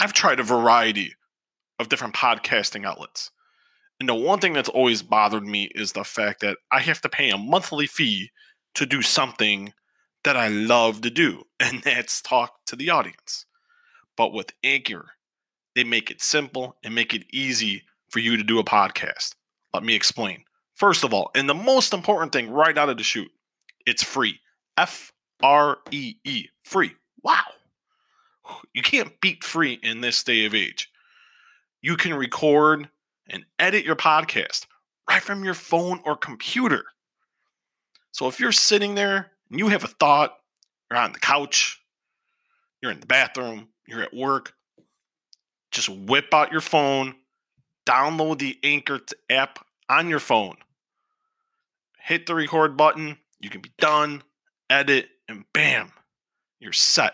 I've tried a variety of different podcasting outlets. And the one thing that's always bothered me is the fact that I have to pay a monthly fee to do something that I love to do, and that's talk to the audience. But with Anchor, they make it simple and make it easy for you to do a podcast. Let me explain. First of all, and the most important thing right out of the chute, it's free. F-R-E-E. Free. Wow. You can't beat free in this day of age. You can record and edit your podcast right from your phone or computer. So if you're sitting there and you have a thought, you're on the couch, you're in the bathroom, you're at work, just whip out your phone, download the Anchor app on your phone, hit the record button, you can be done, edit, and bam, you're set.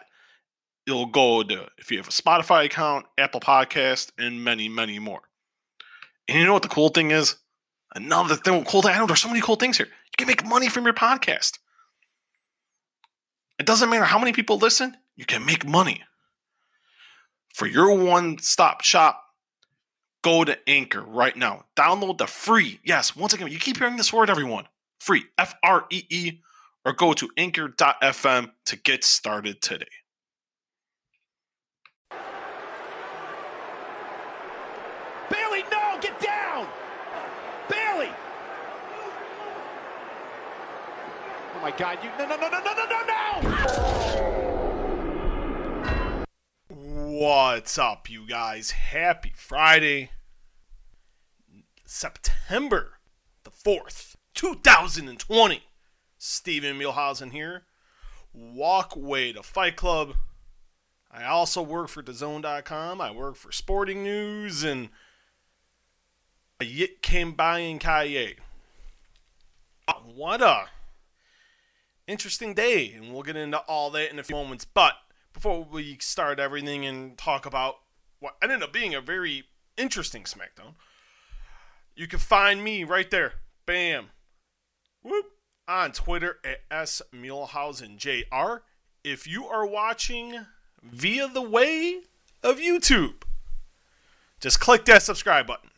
It'll go to, if you have a Spotify account, Apple Podcast, and many, many more. And you know what the cool thing is? Another thing, cool thing. I know there's so many cool things here. You can make money from your podcast. It doesn't matter how many people listen. You can make money. For your one-stop shop, go to Anchor right now. Download the free. Yes, once again, you keep hearing this word, everyone. Free. F-R-E-E. Or go to anchor.fm to get started today. Bayley, no! Get down! Bayley! Oh my God, you... No! What's up, you guys? Happy Friday, September the 4th, 2020. Steven Muehlhausen here. Walkway to Fight Club. I also work for DAZN.com. I work for Sporting News and... Yit came by in Kaye. What a interesting day, and we'll get into all that in a few moments. But before we start everything and talk about what ended up being a very interesting SmackDown, you can find me right there, bam, whoop, on Twitter at SMuehlhausenJR. If you are watching via the way of YouTube, just click that subscribe button.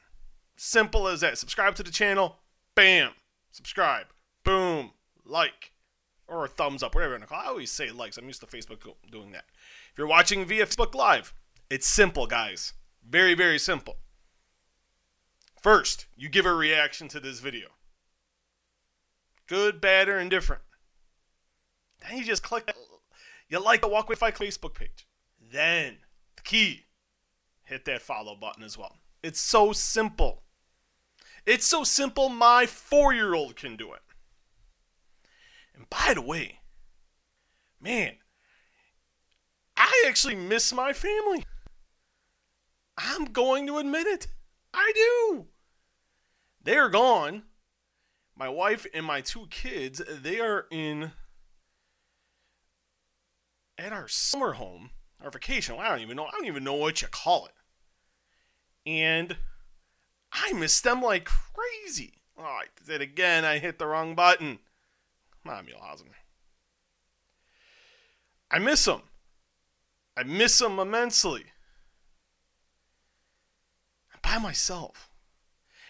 Simple as that. Subscribe to the channel. Bam. Subscribe. Boom. Like. Or a thumbs up. Whatever you want to call it. I always say likes. I'm used to Facebook doing that. If you're watching via Facebook Live, it's simple, guys. Very, very simple. First, you give a reaction to this video. Good, bad, or indifferent. Then you just click that. You like the Walkway Fight Facebook page. Then, the key. Hit that follow button as well. It's so simple. It's so simple, my 4-year-old can do it. And by the way, man, I actually miss my family. I'm going to admit it. I do. They're gone. My wife and my 2 kids, they are at our summer home, our vacation. Well, I don't even know what you call it. And I missed them like crazy. Oh, I did it again. I hit the wrong button. Come on, Muehlhausen. I miss them. I miss them immensely. I'm by myself.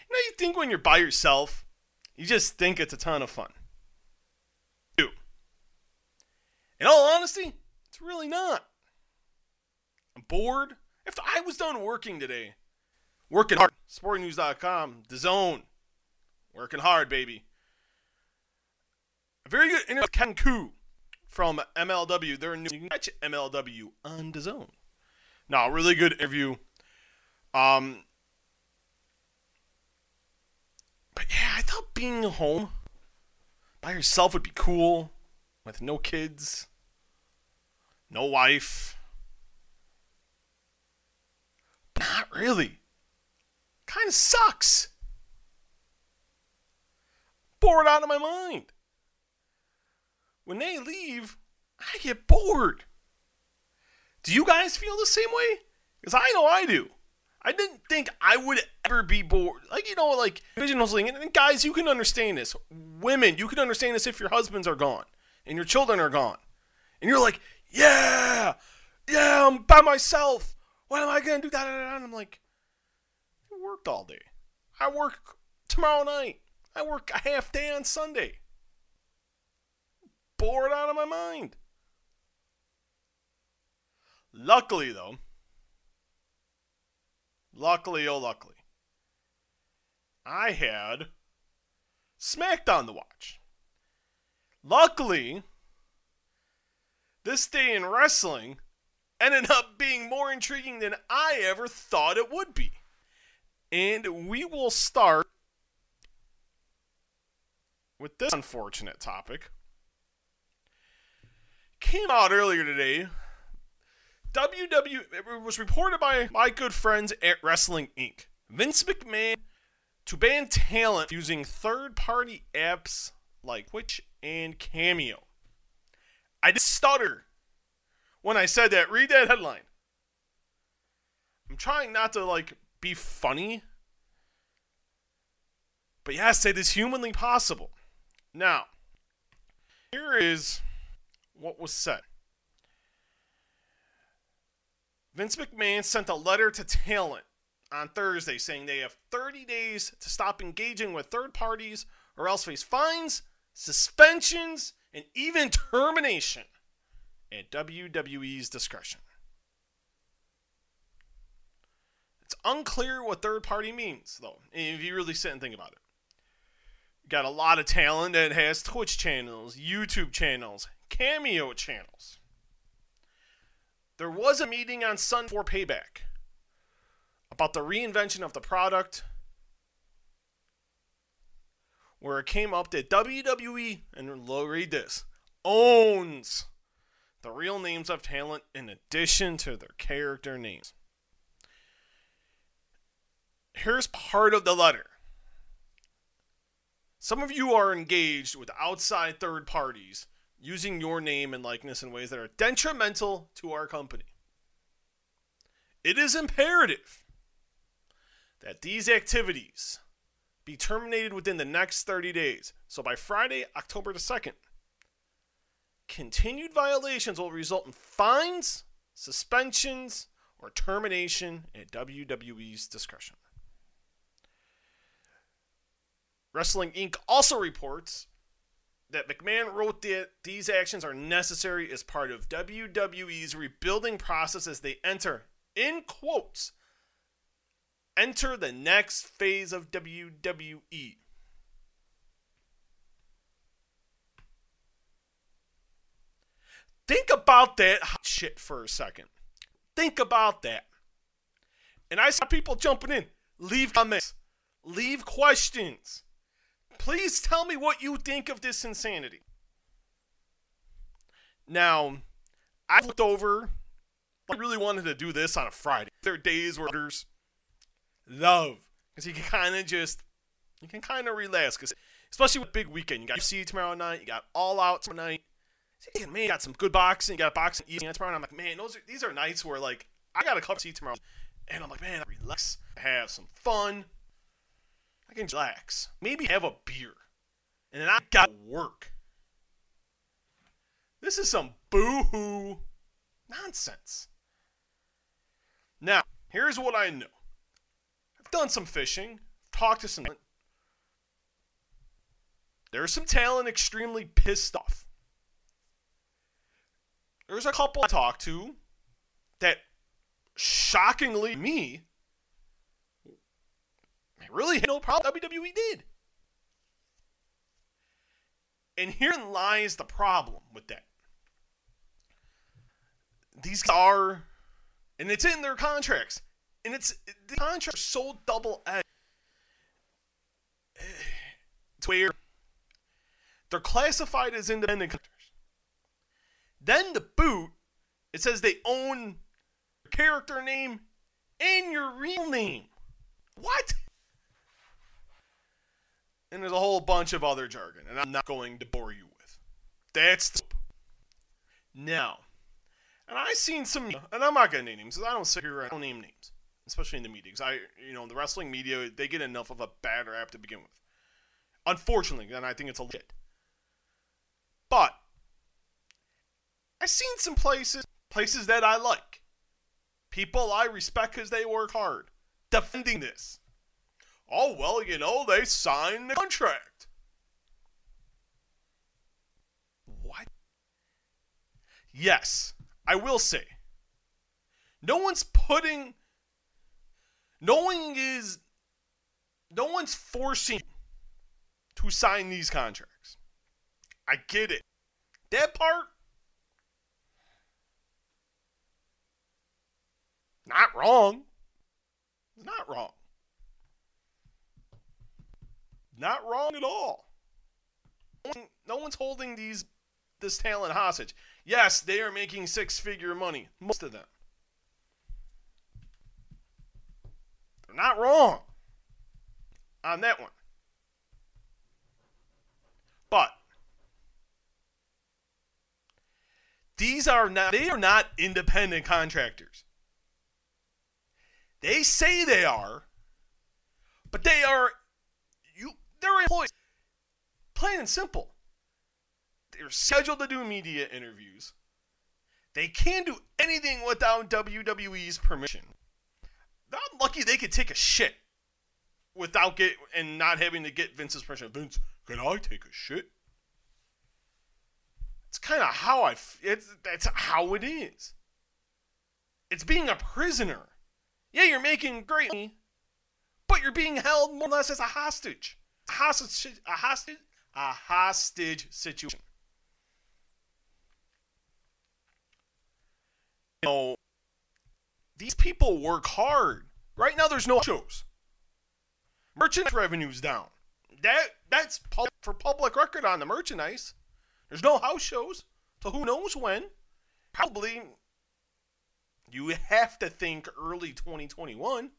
You know, you think when you're by yourself, you just think it's a ton of fun. You do. In all honesty, it's really not. I'm bored. After I was done working today, working hard. SportingNews.com. DAZN. Working hard, baby. A very good interview with Ken Koo from MLW. They're new. You can catch MLW on DAZN. No, really good interview. But yeah, I thought being home by yourself would be cool. With no kids. No wife. Not really. Kind of sucks. Bored out of my mind. When they leave, I get bored. Do you guys feel the same way? Because I know I do. I didn't think I would ever be bored. Like, you know, like, and guys, you can understand this. Women, you can understand this if your husbands are gone and your children are gone. And you're like, yeah, I'm by myself. What am I going to do? And I'm like, I worked all day. I work tomorrow night. I work a half day on Sunday. Bored out of my mind. Luckily, though. Luckily, oh luckily. I had SmackDown to watch. Luckily, this day in wrestling ended up being more intriguing than I ever thought it would be. And we will start with this unfortunate topic. Came out earlier today. It was reported by my good friends at Wrestling Inc. Vince McMahon to ban talent using third-party apps like Twitch and Cameo. I did stutter when I said that. Read that headline. I'm trying not to, be funny. But yes, it is humanly possible. Now, here is what was said. Vince McMahon sent a letter to talent on Thursday saying they have 30 days to stop engaging with third parties or else face fines, suspensions, and even termination at WWE's discretion. It's unclear what third party means, though, if you really sit and think about it. You got a lot of talent that has Twitch channels, YouTube channels, Cameo channels. There was a meeting on Sunday for Payback about the reinvention of the product, where it came up that WWE, and read this, owns the real names of talent in addition to their character names. Here's part of the letter. Some of you are engaged with outside third parties using your name and likeness in ways that are detrimental to our company. It is imperative that these activities be terminated within the next 30 days. So by Friday, October the 2nd, continued violations will result in fines, suspensions, or termination at WWE's discretion. Wrestling Inc. also reports that McMahon wrote that these actions are necessary as part of WWE's rebuilding process as they enter, in quotes, enter the next phase of WWE. Think about that hot shit for a second. Think about that. And I saw people jumping in. Leave comments. Leave questions. Please tell me what you think of this insanity. Now, I looked over. I really wanted to do this on a Friday. There are days where others love, because you can kind of relax, because especially with big weekend. You got UFC tomorrow night. You got All Out tomorrow night. Man, you got some good boxing. You got boxing evening tomorrow. And I'm like, man, these are nights where I got a cup of tea tomorrow, and I'm like, man, I relax, I have some fun. I can relax. Maybe have a beer. And then I got work. This is some boo-hoo nonsense. Now, here's what I know. I've done some fishing. Talked to some talent. There's some talent extremely pissed off. There's a couple I talked to that, shockingly me, I really had no problem with WWE did. And herein lies the problem with that. These are, and it's in their contracts. And the contracts are so double-edged. It's where they're classified as independent contractors. Then to boot, it says they own your character name and your real name. What? And there's a whole bunch of other jargon, and I'm not going to bore you with. That's the... Now, and I've seen some, and I'm not going to name names, because I don't sit here, I don't name names, especially in the meetings. The wrestling media, they get enough of a bad rap to begin with. Unfortunately, and I think it's a legit. But, I've seen some places that I like. people I respect because they work hard, defending this. Oh, well, you know, they signed the contract. What? Yes, I will say. No one's forcing you to sign these contracts. I get it. That part? Not wrong. Not wrong. Not wrong at all. No one's holding this talent hostage. Yes, they are making six-figure money. Most of them. They're not wrong on that one. But they are not independent contractors. They say they are, but they are they're employees. Plain and simple. They're scheduled to do media interviews. They can't do anything without WWE's permission. I'm lucky they could take a shit without not having to get Vince's permission. Vince, can I take a shit? It's kind of how that's how it is. It's being a prisoner. Yeah, you're making great money, but you're being held more or less as a hostage. A hostage situation. You know, these people work hard. Right now, there's no shows. Merchandise revenue's down. That's for public record on the merchandise. There's no house shows. So who knows when? Probably, you have to think early 2021.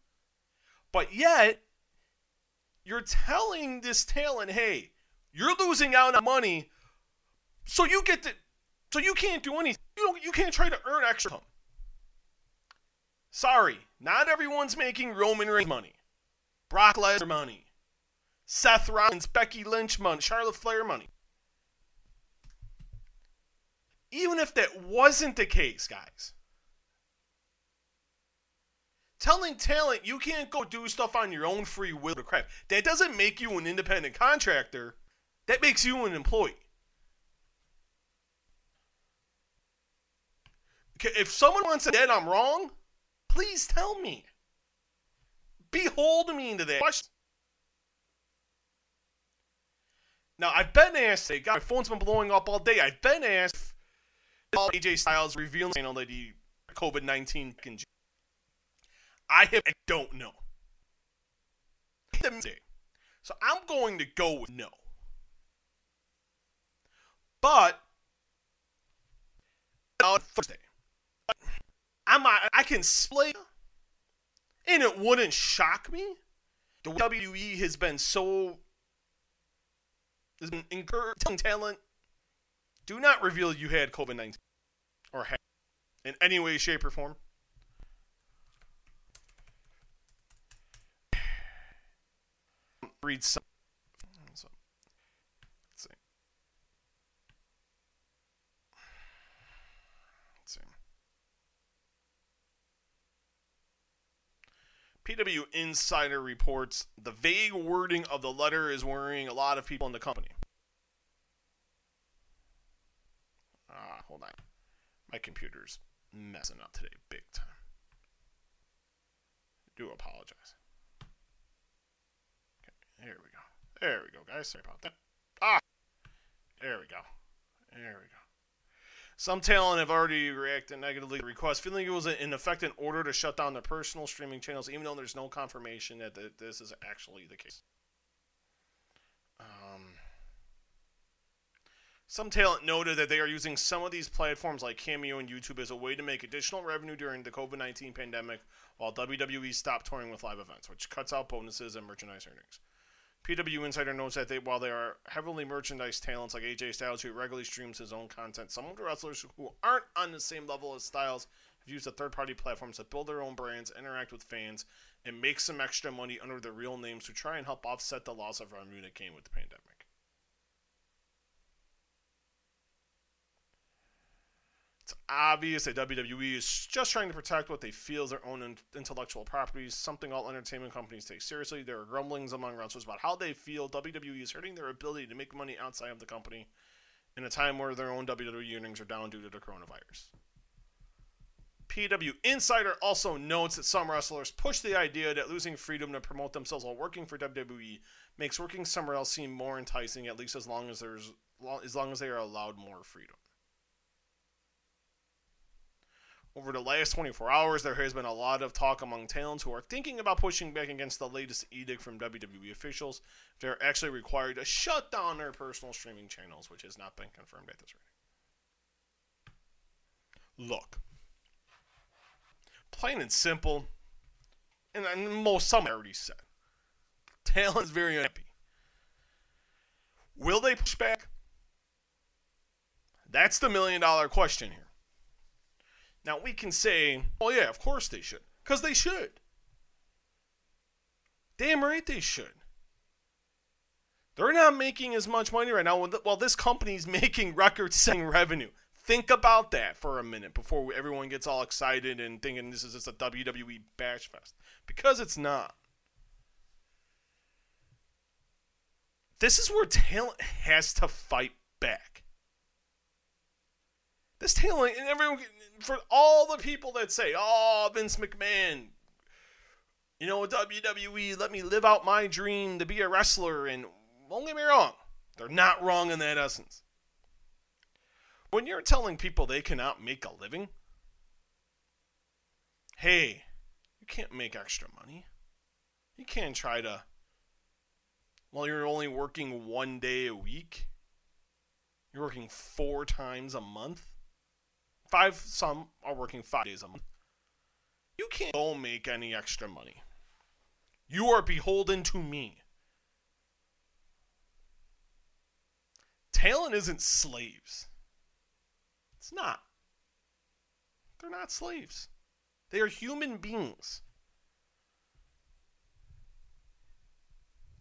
But yet, you're telling this talent, hey, you're losing out on money, so you can't do anything. You can't try to earn extra income. Sorry, not everyone's making Roman Reigns money, Brock Lesnar money, Seth Rollins, Becky Lynch money, Charlotte Flair money. Even if that wasn't the case, guys, telling talent you can't go do stuff on your own free will to crap, that doesn't make you an independent contractor. That makes you an employee. If someone wants to admit I'm wrong, please tell me. Behold me into that question. Now, I've been asked, God, my phone's been blowing up all day. I've been asked if AJ Styles revealed channel that he COVID-19 can. I don't know. So I'm going to go with no. But on Thursday, I can slay, and it wouldn't shock me. The WWE has been encouraging talent. Do not reveal you had COVID-19 or had in any way, shape, or form. Read some. Let's see. PW Insider reports the vague wording of the letter is worrying a lot of people in the company. Hold on. My computer's messing up today big time. I do apologize. There we go. There we go, guys. Sorry about that. There we go. Some talent have already reacted negatively to the request, feeling it was in effect an order to shut down their personal streaming channels, even though there's no confirmation that this is actually the case. Some talent noted that they are using some of these platforms like Cameo and YouTube as a way to make additional revenue during the COVID-19 pandemic, while WWE stopped touring with live events, which cuts out bonuses and merchandise earnings. PW Insider notes that while they are heavily merchandised talents like AJ Styles, who regularly streams his own content, some of the wrestlers who aren't on the same level as Styles have used the third-party platforms to build their own brands, interact with fans, and make some extra money under their real names to try and help offset the loss of revenue that came with the pandemic. It's obvious that WWE is just trying to protect what they feel is their own intellectual properties, something all entertainment companies take seriously. There are grumblings among wrestlers about how they feel WWE is hurting their ability to make money outside of the company in a time where their own WWE earnings are down due to the coronavirus. PW Insider also notes that some wrestlers push the idea that losing freedom to promote themselves while working for WWE makes working somewhere else seem more enticing, at least as long as they are allowed more freedom. Over the last 24 hours, there has been a lot of talk among talents who are thinking about pushing back against the latest edict from WWE officials. They're actually required to shut down their personal streaming channels, which has not been confirmed at this rate. Look, plain and simple, and some I already said, talent is very unhappy. Will they push back? That's the million-dollar question here. Now, we can say, oh yeah, of course they should. Because they should. Damn right they should. They're not making as much money right now while this company's making record-setting revenue. Think about that for a minute before everyone gets all excited and thinking this is just a WWE bash fest. Because it's not. This is where talent has to fight back. This talent, and everyone, for all the people that say, oh, Vince McMahon, you know, WWE, let me live out my dream to be a wrestler, and don't get me wrong, they're not wrong in that essence. When you're telling people they cannot make a living, hey, you can't make extra money. You can't try to, well, you're only working one day a week. You're working 4 times a month. 5, some are working 5 days a month. You can't go make any extra money. You are beholden to me. Talent isn't slaves. It's not. They're not slaves. They are human beings.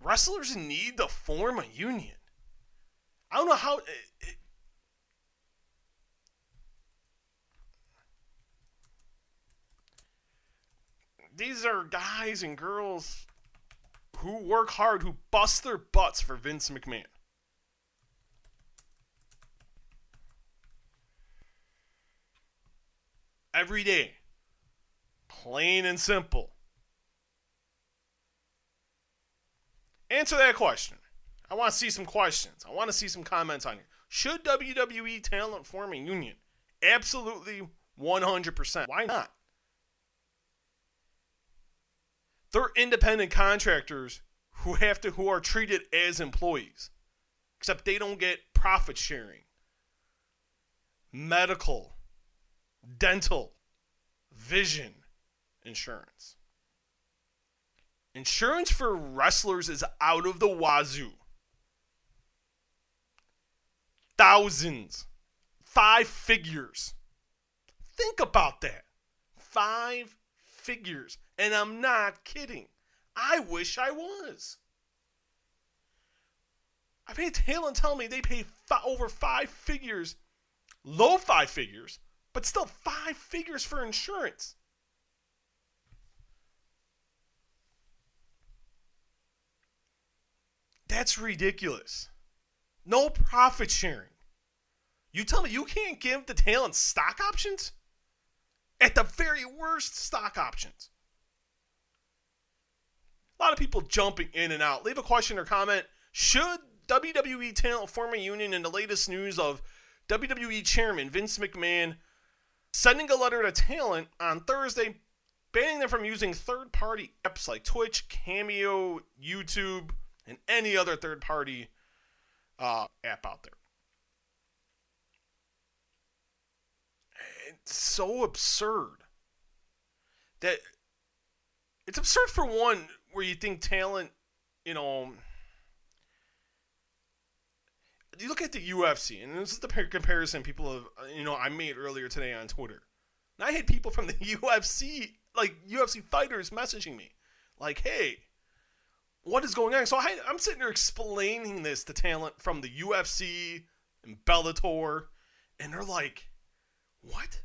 Wrestlers need to form a union. I don't know how... These are guys and girls who work hard, who bust their butts for Vince McMahon. Every day. Plain and simple. Answer that question. I want to see some questions. I want to see some comments on here. Should WWE talent form a union? Absolutely 100%. Why not? They're independent contractors who are treated as employees. Except they don't get profit sharing. Medical, dental, vision, insurance. Insurance for wrestlers is out of the wazoo. Thousands. 5 figures. Think about that. 5 figures. And I'm not kidding. I wish I was. I've had talent tell me they pay over 5 figures. Low 5 figures. But still 5 figures for insurance. That's ridiculous. No profit sharing. You tell me you can't give the talent stock options? At the very worst, stock options. A lot of people jumping in and out. Leave a question or comment. Should WWE talent form a union? In the latest news of WWE chairman Vince McMahon sending a letter to talent on Thursday, banning them from using third-party apps like Twitch, Cameo, YouTube, and any other third-party app out there. It's so absurd. That it's absurd for one, where you think talent, you know, you look at the UFC, and this is the comparison people have, you know, I made earlier today on Twitter. And I had people from the UFC, like UFC fighters messaging me, like, hey, what is going on? So I'm sitting there explaining this to talent from the UFC and Bellator, and they're like, What?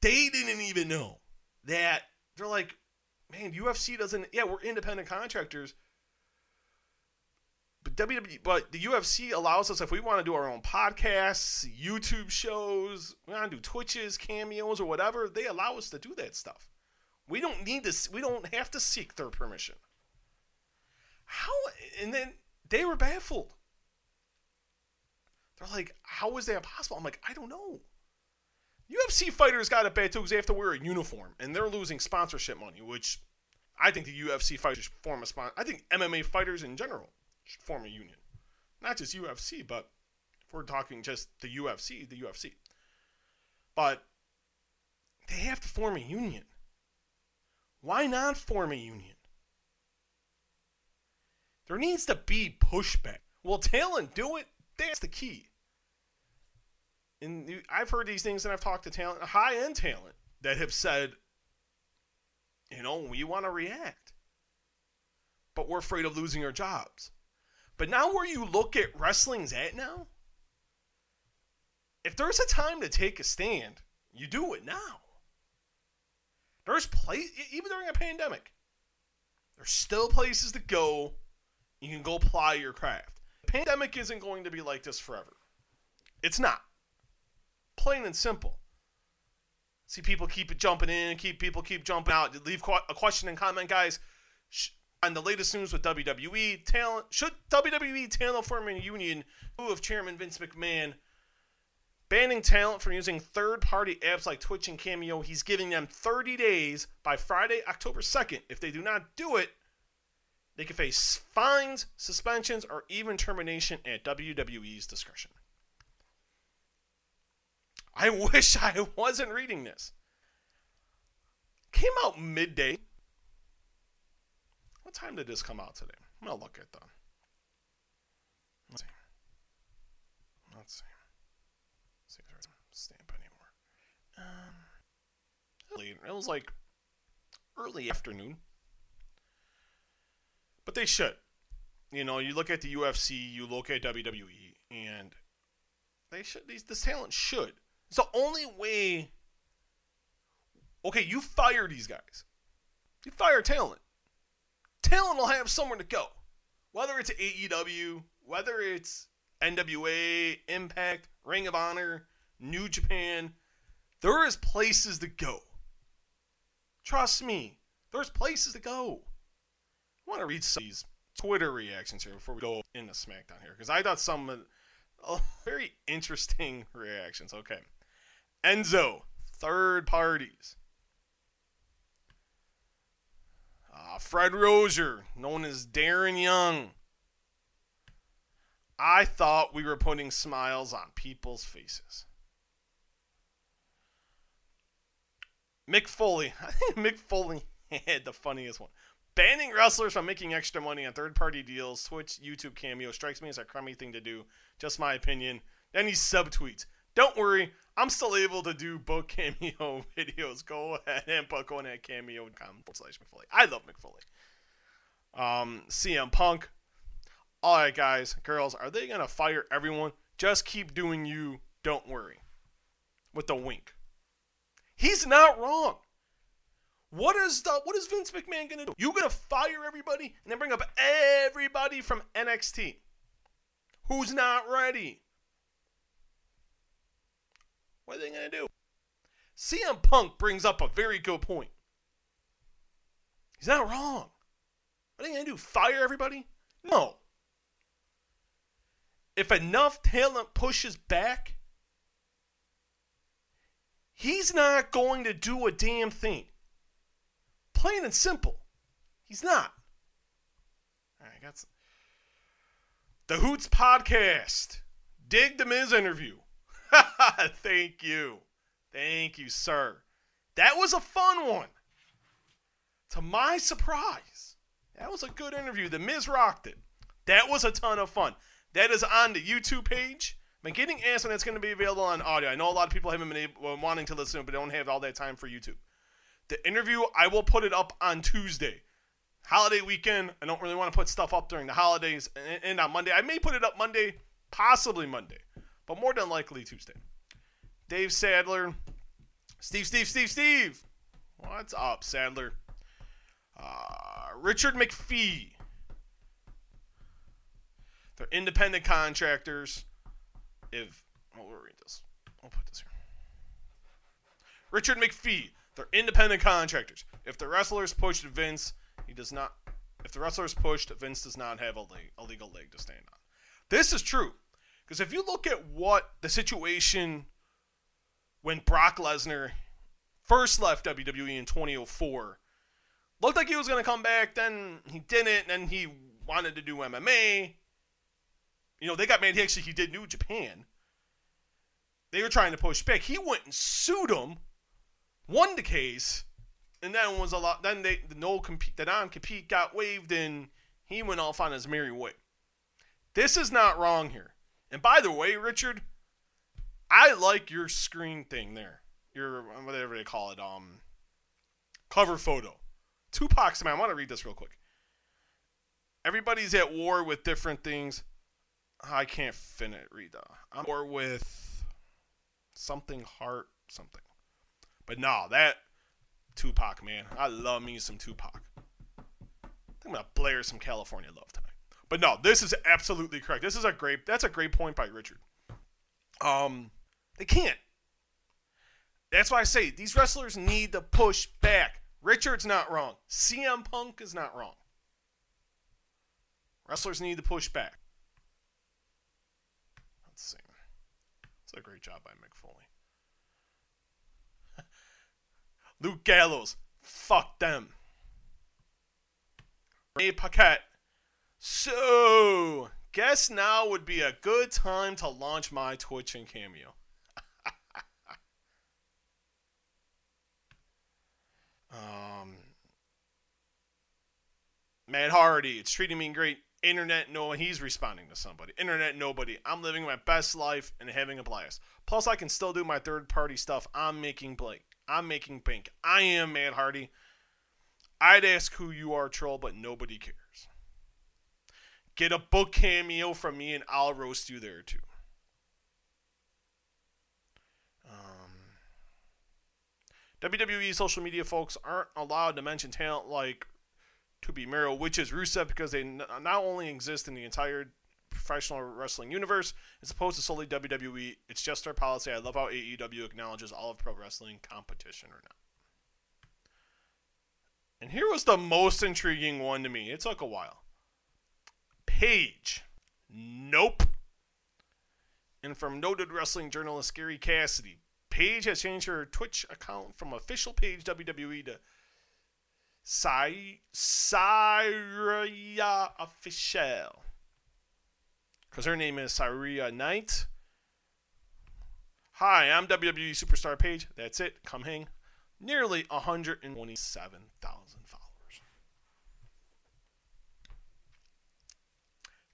They didn't even know that. They're like, man, UFC doesn't. Yeah, we're independent contractors. But WWE, but the UFC allows us, if we want to do our own podcasts, YouTube shows, we want to do Twitches, Cameos, or whatever, they allow us to do that stuff. We don't need to. We don't have to seek their permission. How? And then they were baffled. They're like, how is that possible? I'm like, I don't know. UFC fighters got it bad too because they have to wear a uniform and they're losing sponsorship money, which I think the UFC fighters should form a sponsor. I think MMA fighters in general should form a union. Not just UFC, but if we're talking just the UFC, the UFC. But they have to form a union. Why not form a union? There needs to be pushback. Will talent do it? That's the key. And I've heard these things, and I've talked to talent, high-end talent, that have said, you know, we want to react, but we're afraid of losing our jobs. But now where you look at wrestling's at now, if there's a time to take a stand, you do it now. There's place, even during a pandemic, there's still places to go. You can go ply your craft. The pandemic isn't going to be like this forever. It's not. Plain and simple. See people keep jumping in, keep jumping out. Leave a question and comment, guys. On the latest news with WWE talent, should WWE talent form a union? Who of Chairman Vince McMahon banning talent from using third-party apps like Twitch and Cameo? He's giving them 30 days by Friday, October 2nd. If they do not do it, they could face fines, suspensions, or even termination at WWE's discretion. I wish I wasn't reading this. Came out midday. What time did this come out today? I'm going to look at that. Let's see. Let's see if there's a stamp anymore. It was like early afternoon. But they should. You know, you look at the UFC, you look at WWE, and they should. This talent should. It's the only way. Okay, you fire these guys. You fire talent. Talent will have somewhere to go. Whether it's AEW, whether it's NWA, Impact, Ring of Honor, New Japan, there is places to go. Trust me, there's places to go. I want to read some of these Twitter reactions here before we go into SmackDown here, because I thought some of very interesting reactions. Okay. Enzo, third parties. Fred Rozier, known as Darren Young. I thought we were putting smiles on people's faces. Mick Foley. I think Mick Foley had the funniest one. Banning wrestlers from making extra money on third-party deals, Twitch, YouTube, Cameo, strikes me as a crummy thing to do. Just my opinion. Then he subtweets. Don't worry, I'm still able to do both Cameo videos. Go ahead and book on at cameo.com/McFoley. I love McFoley. CM Punk. All right, guys, girls, are they going to fire everyone? Just keep doing you. Don't worry. With a wink. He's not wrong. What is Vince McMahon going to do? You going to fire everybody and then bring up everybody from NXT who's not ready? What are they going to do? CM Punk brings up a very good point. He's not wrong. What are they going to do? Fire everybody? No. If enough talent pushes back, he's not going to do a damn thing. Plain and simple. He's not. All right, got some. The Hoots Podcast. Dig the Miz interview. Thank you. Thank you, sir. That was a fun one. To my surprise, that was a good interview. The Miz rocked it. That was a ton of fun. That is on the YouTube page. I've been getting asked when that's going to be available on audio. I know a lot of people haven't been wanting to listen, but don't have all that time for YouTube. The interview, I will put it up on Tuesday. Holiday weekend, I don't really want to put stuff up during the holidays and on Monday. I may put it up Monday, possibly Monday, but more than likely Tuesday. Dave Sadler. Steve. What's up, Sadler? Richard McPhee. They're independent contractors. We'll read this. I'll put this here. Richard McPhee. They're independent contractors. If the wrestler is pushed, Vince does not have a legal leg to stand on. This is true. Because if you look at what the situation when Brock Lesnar first left WWE in 2004, looked like he was going to come back, then he didn't, and then he wanted to do MMA. You know, they got mad. He did New Japan. They were trying to push back. He went and sued him, won the case, and then was a lot. Then the non-compete got waived, and he went off on his merry way. This is not wrong here. And by the way, Richard, I like your screen thing there. Your whatever they call it, cover photo. Tupac's man. I want to read this real quick. Everybody's at war with different things. I can't finish read that. I'm at war with something heart something. But nah, that Tupac, man. I love me some Tupac. I think I'm gonna blare some California love tonight. But no, this is absolutely correct. This is that's a great point by Richard. They can't. That's why I say these wrestlers need to push back. Richard's not wrong. CM Punk is not wrong. Wrestlers need to push back. Let's see. It's a great job by Mick Foley. Luke Gallows, fuck them. Ray Paquette. So, guess now would be a good time to launch my Twitch and Cameo. Matt Hardy, it's treating me great. Internet, no, he's responding to somebody. Internet, nobody. I'm living my best life and having a blast. Plus, I can still do my third-party stuff. I'm making bank. I am Matt Hardy. I'd ask who you are, troll, but nobody cares. Get a book cameo from me, and I'll roast you there, too. WWE social media folks aren't allowed to mention talent like To Be Merrill, which is Rusev, because they not only exist in the entire professional wrestling universe, as opposed to solely WWE. It's just their policy. I love how AEW acknowledges all of pro wrestling, competition or not. And here was the most intriguing one to me. It took a while. Paige. Nope. And from noted wrestling journalist Gary Cassidy, Paige has changed her Twitch account from official Paige WWE to Syria Official. Because her name is Syria Knight. Hi, I'm WWE Superstar Paige. That's it. Come hang. Nearly 127,000 followers.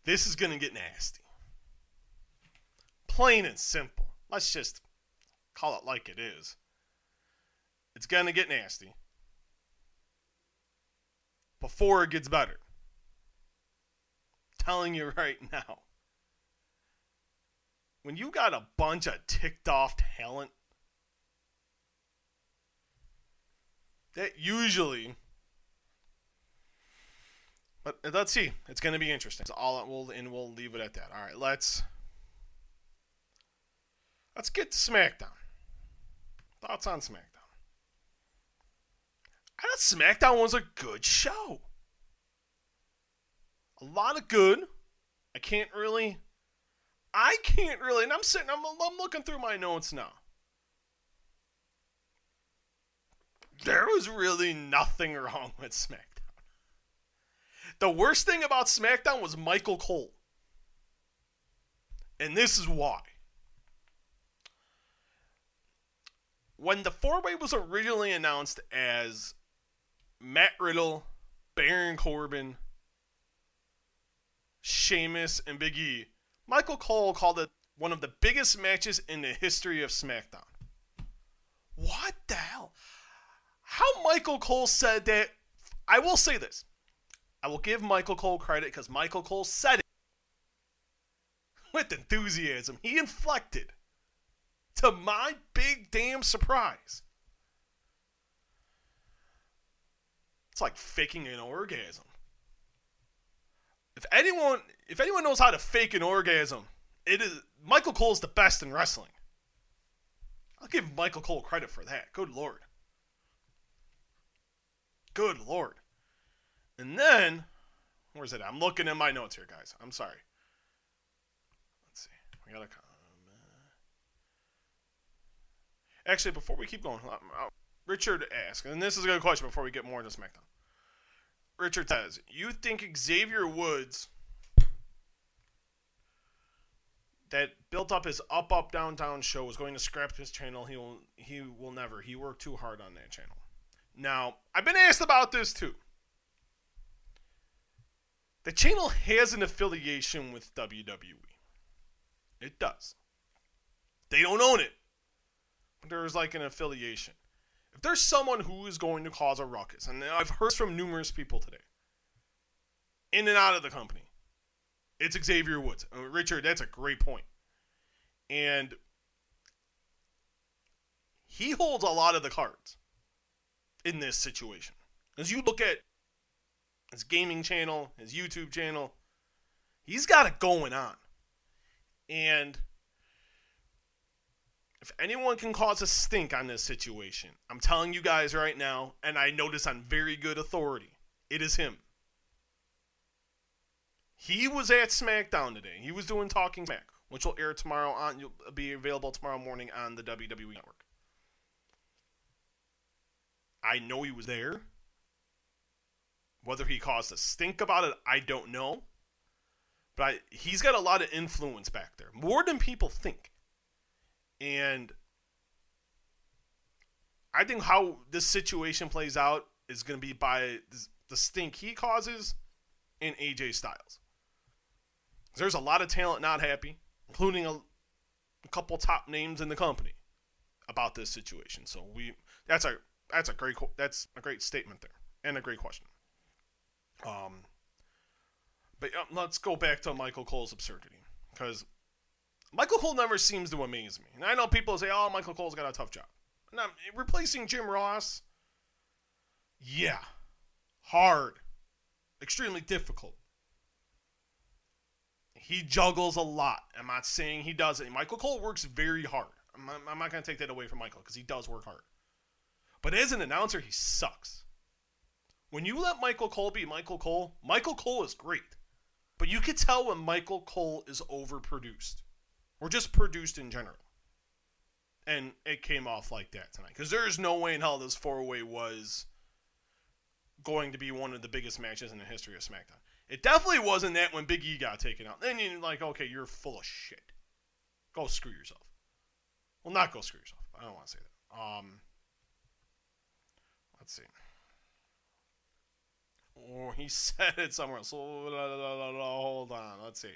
This is going to get nasty. Plain and simple. Let's just call it like it is. It's going to get nasty. Before it gets better. Telling you right now. When you got a bunch of ticked off talent, that usually... But let's see. It's going to be interesting. It's all we'll leave it at that. All right, let's get to SmackDown. Thoughts on SmackDown? I thought SmackDown was a good show. A lot of good. I can't really. And I'm looking through my notes now. There was really nothing wrong with SmackDown. The worst thing about SmackDown was Michael Cole. And this is why. When the four-way was originally announced as Matt Riddle, Baron Corbin, Sheamus, and Big E, Michael Cole called it one of the biggest matches in the history of SmackDown. What the hell? How Michael Cole said that, I will say this. I will give Michael Cole credit because Michael Cole said it with enthusiasm. He inflected. to my big damn surprise. It's like faking an orgasm. If anyone knows how to fake an orgasm, it is Michael Cole is the best in wrestling. I'll give Michael Cole credit for that. Good Lord. Good Lord. And then, where's it? I'm looking in my notes here, guys. I'm sorry. Let's see. We got a comment. Actually, before we keep going, Richard asks, and this is a good question before we get more into SmackDown. Richard says, you think Xavier Woods that built up his up downtown show was going to scrap his channel? He will never. He worked too hard on that channel. Now, I've been asked about this too. The channel has an affiliation with WWE. It does. They don't own it. But there's like an affiliation. If there's someone who is going to cause a ruckus, and I've heard from numerous people today, in and out of the company, it's Xavier Woods. Richard, that's a great point. And he holds a lot of the cards in this situation. As you look at his gaming channel, his YouTube channel, he's got it going on. And if anyone can cause a stink on this situation, I'm telling you guys right now, and I know this on very good authority, it is him. He was at SmackDown today. He was doing Talking Smack, which will air tomorrow on. You'll be available tomorrow morning on the WWE Network. I know he was there. Whether he caused a stink about it, I don't know. But he's got a lot of influence back there, more than people think. And I think how this situation plays out is going to be by the stink he causes in AJ Styles. There's a lot of talent not happy, including a couple top names in the company about this situation. So that's a great statement there and a great question. But let's go back to Michael Cole's absurdity, because Michael Cole never seems to amaze me. And I know people say, oh, Michael Cole's got a tough job. And I'm replacing Jim Ross. Yeah. Hard. Extremely difficult. He juggles a lot. I'm not saying he doesn't. Michael Cole works very hard. I'm not going to take that away from Michael, because he does work hard. But as an announcer, he sucks. When you let Michael Cole be Michael Cole is great. But you can tell when Michael Cole is overproduced. Or just produced in general. And it came off like that tonight. Because there's no way in hell this four-way was going to be one of the biggest matches in the history of SmackDown. It definitely wasn't that when Big E got taken out. Then you're like, okay, you're full of shit. Go screw yourself. Well, not go screw yourself. I don't want to say that. Let's see. Or he said it somewhere else. Hold on. Let's see.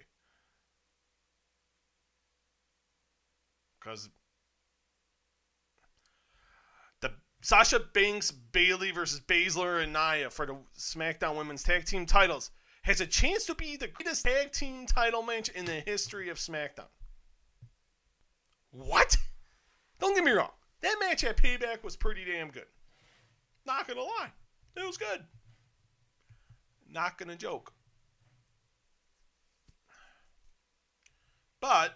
Because the Sasha Banks, Bayley versus Baszler and Nia for the SmackDown Women's Tag Team titles has a chance to be the greatest tag team title match in the history of SmackDown. What? Don't get me wrong. That match at Payback was pretty damn good. Not going to lie. It was good. Not going to joke. But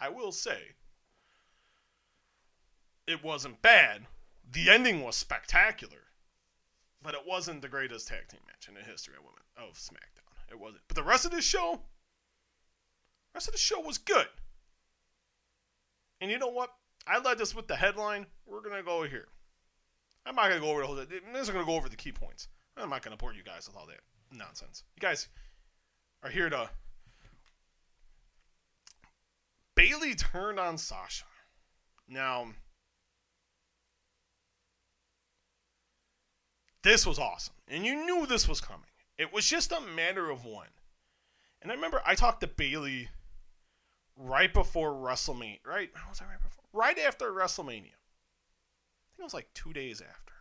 I will say, it wasn't bad. The ending was spectacular. But it wasn't the greatest tag team match in the history of women of SmackDown. It wasn't. But the rest of the show was good. And you know what? I led this with the headline. We're going to go here. I'm not going to go over the whole thing. I'm just going to go over the key points. I'm not going to bore you guys with all that nonsense. You guys are here to... Bayley turned on Sasha. Now, this was awesome. And you knew this was coming. It was just a matter of when. And I remember I talked to Bayley right before WrestleMania. Right? Was I right before? Right after WrestleMania. I think it was like 2 days after.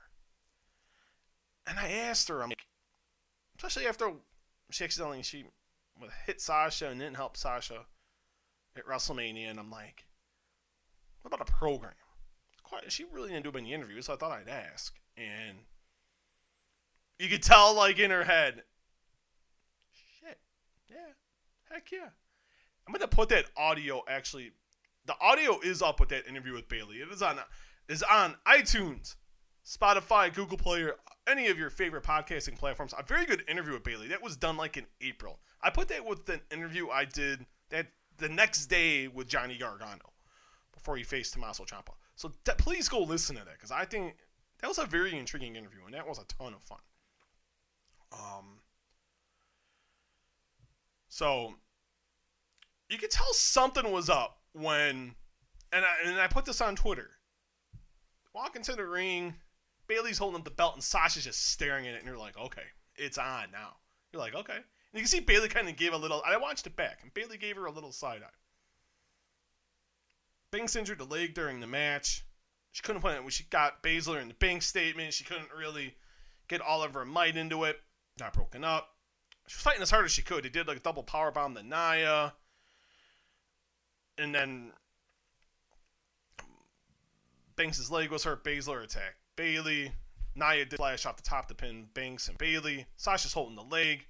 And I asked her, I'm like, especially after she accidentally hit Sasha and didn't help Sasha. at WrestleMania, and I'm like, what about a program? She really didn't do many interviews, so I thought I'd ask. And you could tell, like, in her head, shit, yeah, heck yeah. I'm going to put that audio, actually. The audio is up with that interview with Bayley. It is on iTunes, Spotify, Google Play, any of your favorite podcasting platforms. A very good interview with Bayley. That was done, like, in April. I put that with an interview I did that the next day with Johnny Gargano before he faced Tommaso Ciampa. So please go listen to that, because I think that was a very intriguing interview, and that was a ton of fun. So you could tell something was up when, and I put this on Twitter. Walk into the ring, Bayley's holding up the belt, and Sasha's just staring at it, and you're like, okay, it's on now. You're like, okay. And you can see Bayley kind of gave a little, I watched it back, and Bayley gave her a little side eye. Banks injured the leg during the match. She couldn't put it when she got Baszler in the Banks statement. She couldn't really get all of her might into it. Got broken up. She was fighting as hard as she could. They did like a double powerbomb to Nia. And then Banks' leg was hurt. Baszler attacked Bayley. Nia did flash off the top to pin Banks and Bayley. Sasha's holding the leg.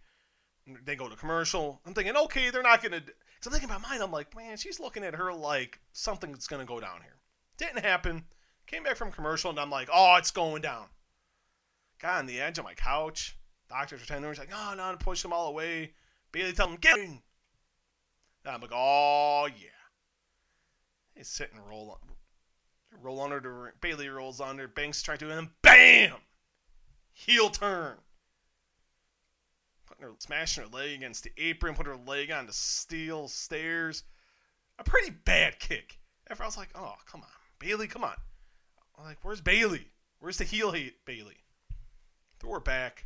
They go to commercial. I'm thinking, okay, they're not going to... So I'm thinking about mine. I'm like, man, she's looking at her like something's going to go down here. Didn't happen. Came back from commercial, and I'm like, oh, it's going down. Got on the edge of my couch. Doctors were tending. He's like, no, no, push them all away. Bayley tell them, get in. And I'm like, oh, yeah. They sit and roll. Roll under the ring. Bayley rolls under. Banks trying to do it, and bam! Heel turn. Smashing her leg against the apron, put her leg on the steel stairs. A pretty bad kick. After I was like, oh, come on. Bayley, come on. I'm like, where's Bayley? Where's the heel hate Bayley? Threw her back.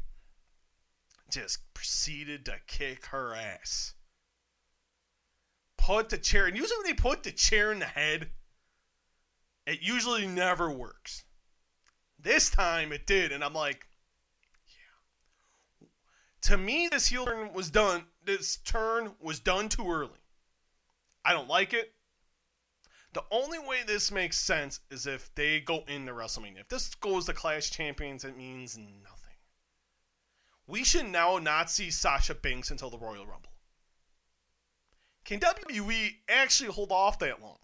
Just proceeded to kick her ass. Put the chair. And usually when they put the chair in the head, it usually never works. This time it did, and I'm like, to me, this heel turn was done. This turn was done too early. I don't like it. The only way this makes sense is if they go into WrestleMania. If this goes to Clash of Champions, it means nothing. We should now not see Sasha Banks until the Royal Rumble. Can WWE actually hold off that long?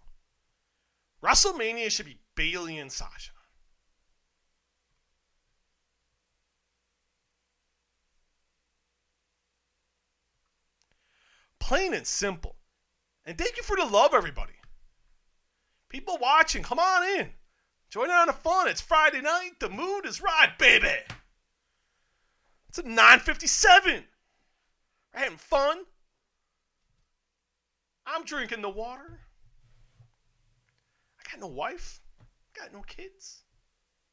WrestleMania should be Bayley and Sasha. Plain and simple. And thank you for the love, everybody. People watching, come on in. Join in on the fun. It's Friday night. The mood is right, baby. It's a 9:57. We're having fun. I'm drinking the water. I got no wife. I got no kids.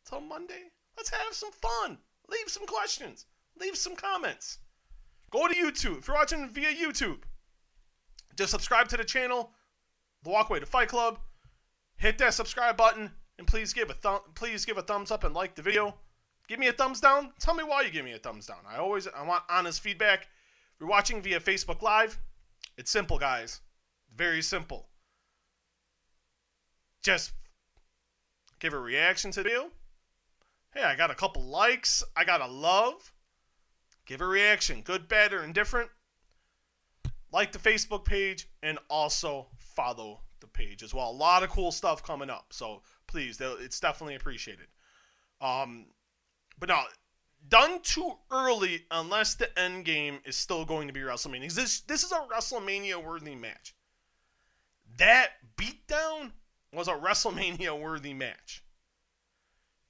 Till Monday. Let's have some fun. Leave some questions. Leave some comments. Go to YouTube. If you're watching via YouTube, just subscribe to the channel, The Walkway to Fight Club. Hit that subscribe button, and please give a thumbs up and like the video. Give me a thumbs down. Tell me why you give me a thumbs down. I want honest feedback. If you're watching via Facebook Live, it's simple, guys. Very simple. Just give a reaction to the video. Hey, I got a couple likes. I got a love. Give a reaction. Good, bad, or indifferent. Like the Facebook page, and also follow the page as well. A lot of cool stuff coming up, so please, it's definitely appreciated. But no, done too early unless the end game is still going to be WrestleMania. This is a WrestleMania-worthy match. That beatdown was a WrestleMania-worthy match.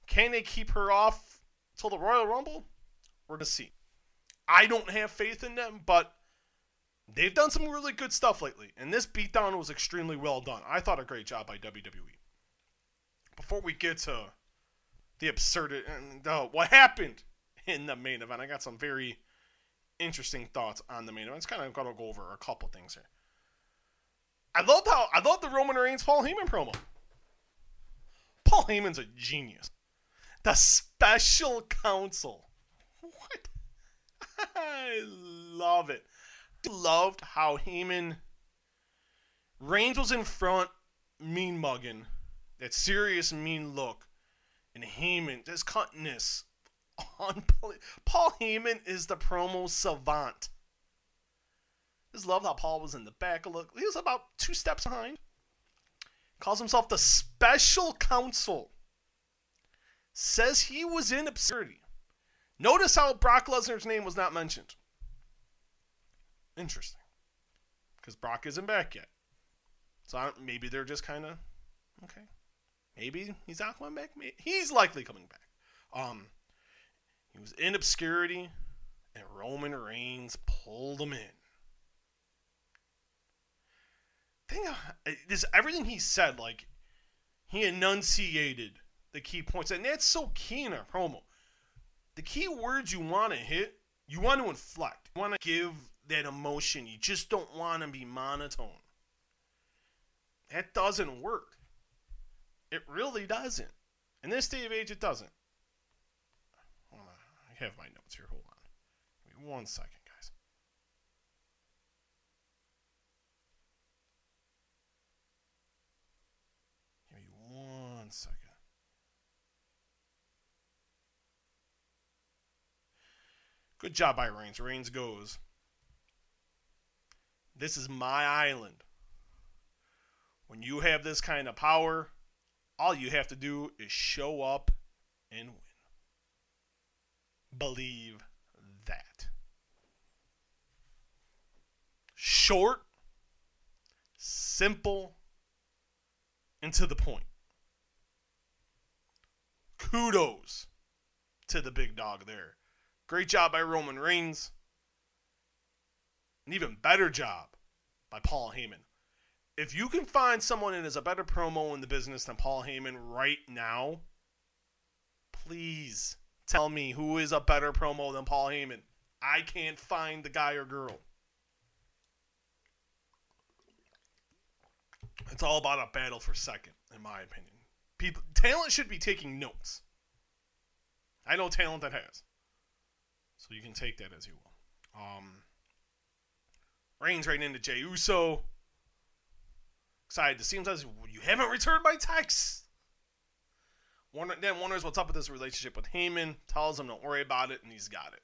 Can they keep her off till the Royal Rumble? We're going to see. I don't have faith in them, but they've done some really good stuff lately, and this beatdown was extremely well done. I thought a great job by WWE. Before we get to the absurdity and what happened in the main event, I got some very interesting thoughts on the main event. It's kind of got to go over a couple things here. I love the Roman Reigns Paul Heyman promo. Paul Heyman's a genius. The special counsel. What? I love it. Loved how Heyman Reigns was in front, mean mugging. That serious mean look. And Heyman just cutness. Paul Heyman is the promo savant. Just loved how Paul was in the back. Look, he was about 2 steps behind. Calls himself the special counsel. Says he was in obscurity. Notice how Brock Lesnar's name was not mentioned. Interesting. Because Brock isn't back yet. So maybe they're just kind of, okay. Maybe he's not coming back. Maybe. He's likely coming back. He was in obscurity, and Roman Reigns pulled him in. Everything he said, like, he enunciated the key points. And that's so key in a promo. The key words you want to hit, you want to inflect. You want to give that emotion. You just don't want to be monotone. That doesn't work. It really doesn't. In this day of age, it doesn't. I have my notes here. Hold on. Give me 1 second, guys. Give me 1 second. Good job by Reigns. Reigns goes, this is my island. When you have this kind of power, all you have to do is show up and win. Believe that. Short, simple, and to the point. Kudos to the big dog there. Great job by Roman Reigns. An even better job by Paul Heyman. If you can find someone that is a better promo in the business than Paul Heyman right now, please tell me who is a better promo than Paul Heyman. I can't find the guy or girl. It's all about a battle for second, in my opinion. Talent should be taking notes. I know talent that has. So you can take that as you will. Reigns right into Jey Uso. Excited to see him. Says, you haven't returned my text. Then wonders what's up with this relationship with Heyman. Tells him don't worry about it, and he's got it.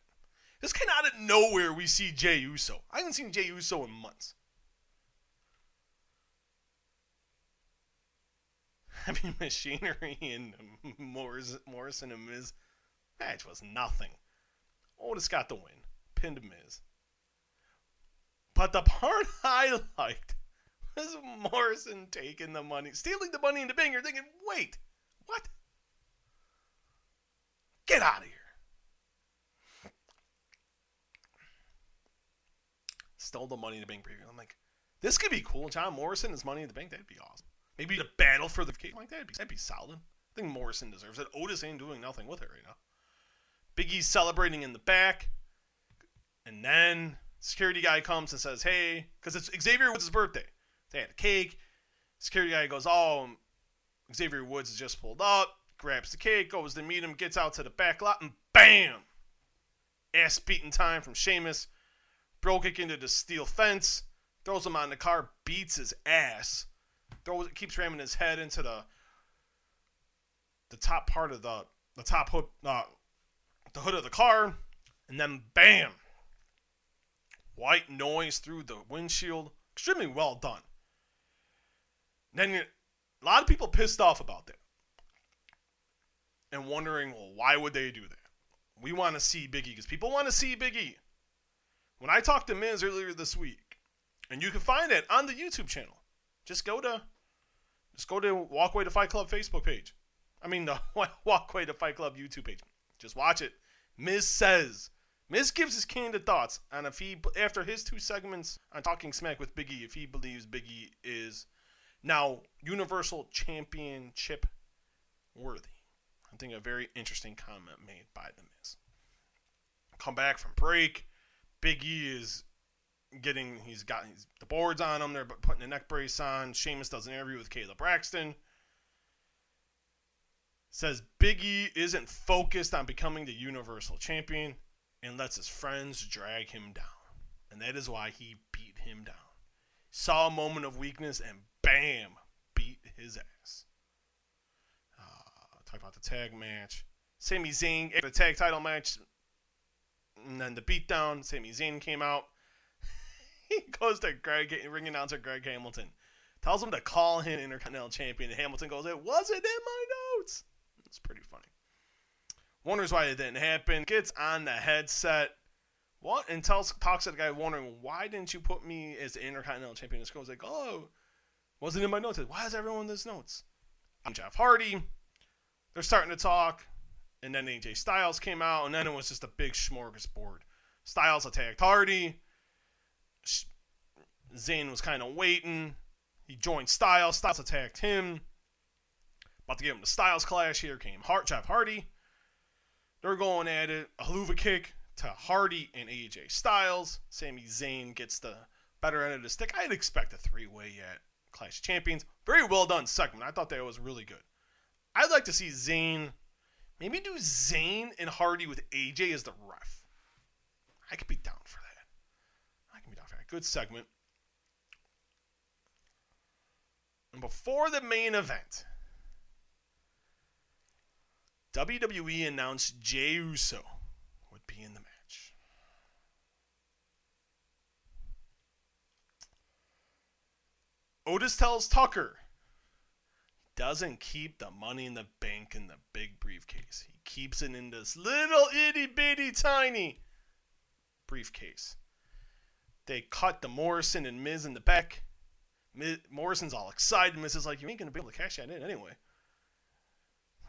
This kind of out of nowhere we see Jey Uso. I haven't seen Jey Uso in months. I mean, Machinery and Morrison and Miz. Match was nothing. Otis got the win. Pinned Miz. But the part I liked was Morrison taking the money. Stealing the money in the bank. You're thinking, wait, what? Get out of here. Stole the money in the bank preview. I'm like, this could be cool. John Morrison is money in the bank. That'd be awesome. Maybe the battle for the cake like that. That'd be solid. I think Morrison deserves it. Otis ain't doing nothing with it right now. Big E's celebrating in the back. And then security guy comes and says, hey, because it's Xavier Woods' birthday. They had a cake. Security guy goes, oh, Xavier Woods has just pulled up. Grabs the cake, goes to meet him, gets out to the back lot, and bam! Ass beating time from Sheamus. Bro kick into the steel fence, throws him on the car, beats his ass. Keeps ramming his head into the top part of the top hood, the hood of the car, and then bam! White noise through the windshield. Extremely well done. Then a lot of people pissed off about that. And wondering, well, why would they do that? We want to see Big E because people want to see Big E. When I talked to Miz earlier this week, and you can find it on the YouTube channel. Just go to Walkway to Fight Club Facebook page. I mean the Walkway to Fight Club YouTube page. Just watch it. Miz gives his candid thoughts on if he, after his 2 segments on Talking Smack with Big E, if he believes Big E is now Universal Championship worthy. I think a very interesting comment made by The Miz. Come back from break. Big E is getting, he's got the boards on him. They're putting a neck brace on. Sheamus does an interview with Kayla Braxton. Says Big E isn't focused on becoming the Universal Champion and lets his friends drag him down. And that is why he beat him down. saw a moment of weakness, and bam, beat his ass. Talk about the tag match. Sami Zayn, the tag title match, and then the beatdown. Sami Zayn came out. He goes to ring announcer Greg Hamilton. Tells him to call him Intercontinental Champion. And Hamilton goes, it wasn't in my notes. It's pretty funny. Wonders why it didn't happen. Gets on the headset. What? And talks to the guy wondering, why didn't you put me as the Intercontinental Champion? This girl's like, oh, wasn't in my notes. Why is everyone in this notes? I'm Jeff Hardy. They're starting to talk. And then AJ Styles came out. And then it was just a big smorgasbord. Styles attacked Hardy. Zayn was kind of waiting. He joined Styles. Styles attacked him. About to give him the Styles Clash. Here came Jeff Hardy. They're going at it. A haluva kick to Hardy and AJ Styles. Sami Zayn gets the better end of the stick. I'd expect a three-way at Clash of Champions. Very well done segment. I thought that was really good. I'd like to see Zayn. Maybe do Zayn and Hardy with AJ as the ref. I could be down for that. Good segment. And before the main event, WWE announced Jey Uso would be in the match. Otis tells Tucker he doesn't keep the money in the bank in the big briefcase. He keeps it in this little itty bitty tiny briefcase. They cut the Morrison and Miz in the back. Morrison's all excited. Miz is like, you ain't going to be able to cash that in anyway.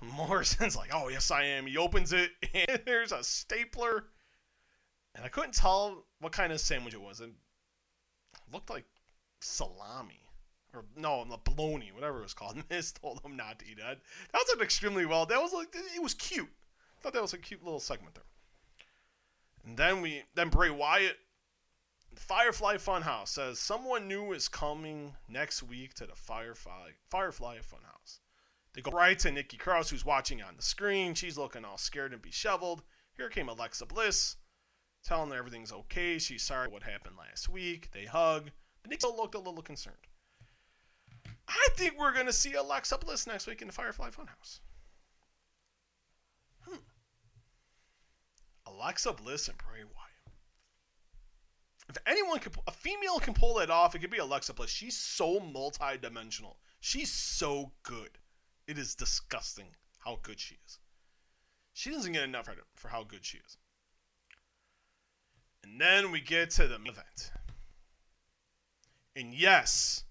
Morrison's like, oh, yes, I am. He opens it, and there's a stapler. And I couldn't tell what kind of sandwich it was. It looked like salami. Or, no, bologna, whatever it was called. Miz told him not to eat it. That was extremely well. That was like, it was cute. I thought that was a cute little segment there. And then Bray Wyatt. The Firefly Funhouse says someone new is coming next week to the Firefly Funhouse. They go right to Nikki Cross, who's watching on the screen. She's looking all scared and besheveled. Here came Alexa Bliss, telling her everything's okay. She's sorry what happened last week. They hug, but Nikki still looked a little concerned. I think we're going to see Alexa Bliss next week in the Firefly Funhouse. Alexa Bliss and Bray Wyatt. If anyone could, a female can pull that off, it could be Alexa Bliss. She's so multi-dimensional. She's so good. It is disgusting how good she is. She doesn't get enough credit for how good she is. And then we get to the main event. And yes,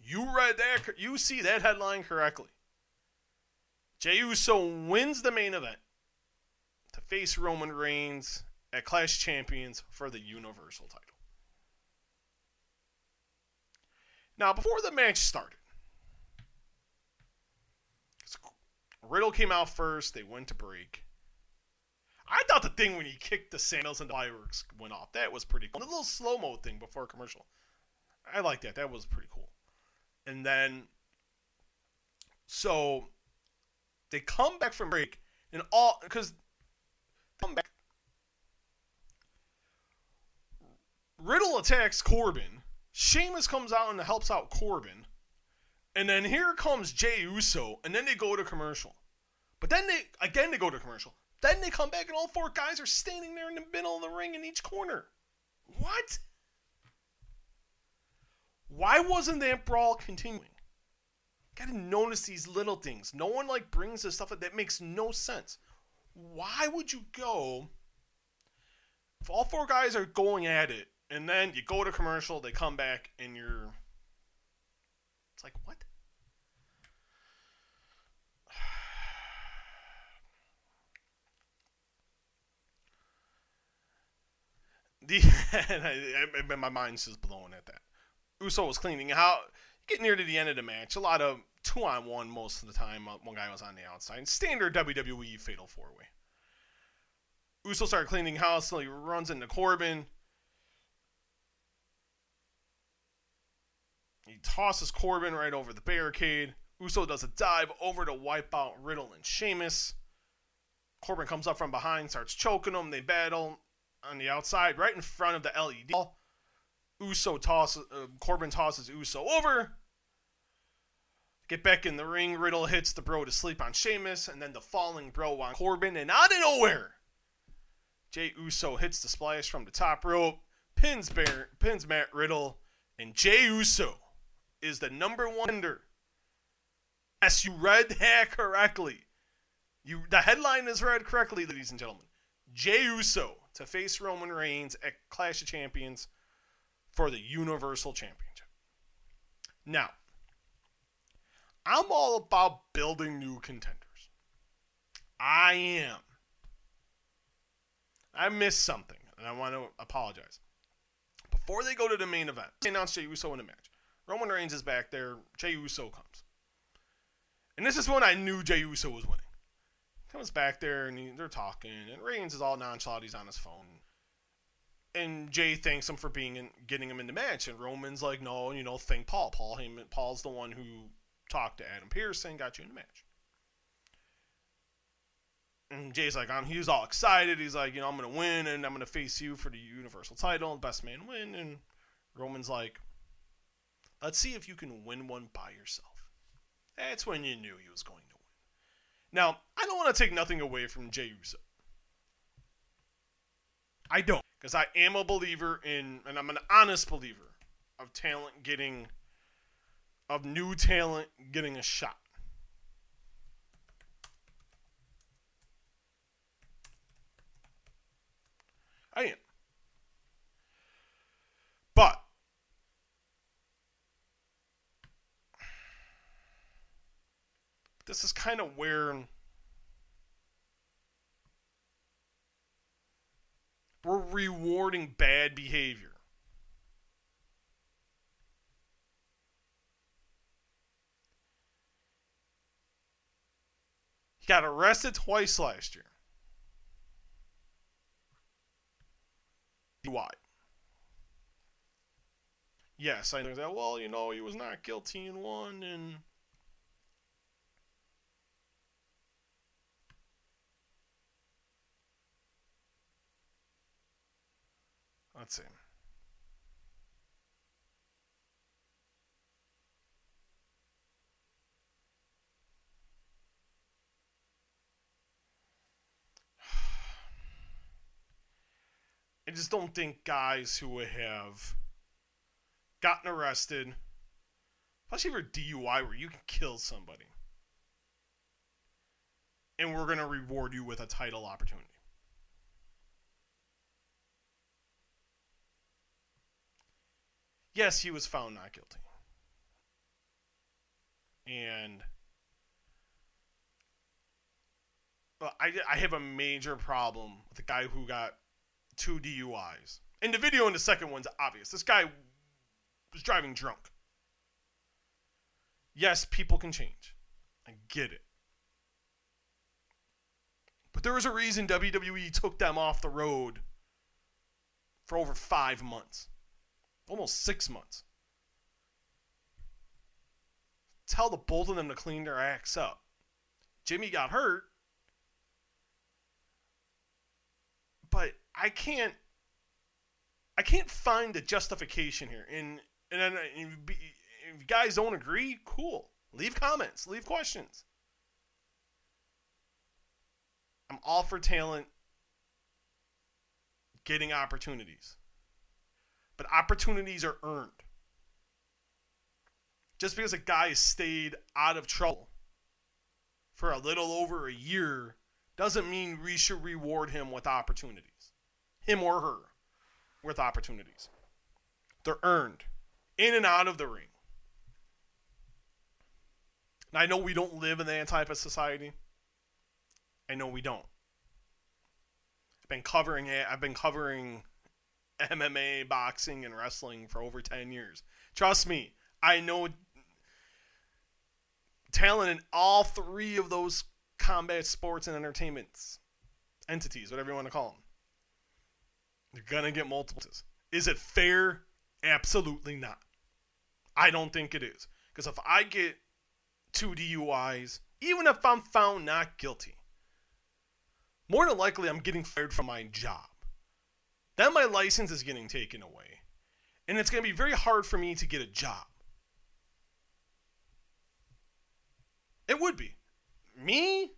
you read that, you see that headline correctly. Jey Uso wins the main event to face Roman Reigns at Clash Champions for the Universal title. Now, before the match started, Riddle came out first. They went to break. I thought the thing when he kicked the sandals and the fireworks went off, that was pretty cool. The little slow-mo thing before commercial. I like that. That was pretty cool. And then, so, they come back from break, and all, because they come back, Riddle attacks Corbin. Sheamus comes out and helps out Corbin. And then here comes Jey Uso. And then they go to commercial. But then they go to commercial. Then they come back and all four guys are standing there in the middle of the ring in each corner. What? Why wasn't that brawl continuing? Gotta notice these little things. No one brings this stuff up. That makes no sense. Why would you go if all four guys are going at it? And then you go to commercial, they come back, and you're... It's like, what? My mind's just blowing at that. Uso was cleaning out. Getting near to the end of the match. A lot of 2-on-1 most of the time. One guy was on the outside. Standard WWE Fatal 4-Way. Uso started cleaning house until he runs into Corbin. He tosses Corbin right over the barricade. Uso does a dive over to wipe out Riddle and Sheamus. Corbin comes up from behind, starts choking them. They battle on the outside right in front of the LED. Corbin tosses Uso over. Get back in the ring. Riddle hits the bro to sleep on Sheamus, and then the falling bro on Corbin. And out of nowhere, Jey Uso hits the splash from the top rope, pins Matt Riddle, and Jey Uso is the number one contender. Yes, you read that correctly. The headline is read correctly, ladies and gentlemen. Jey Uso to face Roman Reigns at Clash of Champions for the Universal Championship. Now, I'm all about building new contenders. I am. I missed something, and I want to apologize. Before they go to the main event, they announce Jey Uso in the match. Roman Reigns is back there. Jey Uso comes. And this is when I knew Jey Uso was winning. Comes back there, and they're talking, and Reigns is all nonchalant. He's on his phone. And Jey thanks him for getting him in the match, and Roman's like, no, thank Paul. Paul Heyman. Paul's the one who talked to Adam Pearson, got you in the match. And Jey's like, he was all excited. He's like, I'm going to win, and I'm going to face you for the Universal title, best man win. And Roman's like, let's see if you can win one by yourself. That's when you knew he was going to win. Now, I don't want to take nothing away from Jey Uso. I don't. Because I am a believer in, and I'm an honest believer, of new talent getting a shot. I am. But this is kind of where we're rewarding bad behavior. He got arrested twice last year. Why? Yes, I know that. Well, he was not guilty in one, and let's see. I just don't think guys who have gotten arrested, especially for DUI, where you can kill somebody, and we're going to reward you with a title opportunity. Yes, he was found not guilty. And I have a major problem with the guy who got 2 DUIs. And the video in the second one's obvious. This guy was driving drunk. Yes, people can change. I get it. But there was a reason WWE took them off the road for over 5 months. Almost 6 months. Tell the both of them to clean their acts up. Jimmy got hurt. But I can't find a justification here. And if you guys don't agree, cool. Leave comments. Leave questions. I'm all for talent getting opportunities. But opportunities are earned. Just because a guy has stayed out of trouble for a little over a year doesn't mean we should reward him with opportunities. Him or her with opportunities. They're earned in and out of the ring. And I know we don't live in that type of society. I know we don't. I've been covering it. I've been covering MMA, boxing, and wrestling for over 10 years. Trust me, I know talent in all 3 of those combat sports and entertainment entities, whatever you want to call them. You're going to get multiples. Is it fair? Absolutely not. I don't think it is. Because if I get 2 DUIs, even if I'm found not guilty, more than likely I'm getting fired from my job. Then my license is getting taken away. and it's going to be very hard for me to get a job. It would be. Me,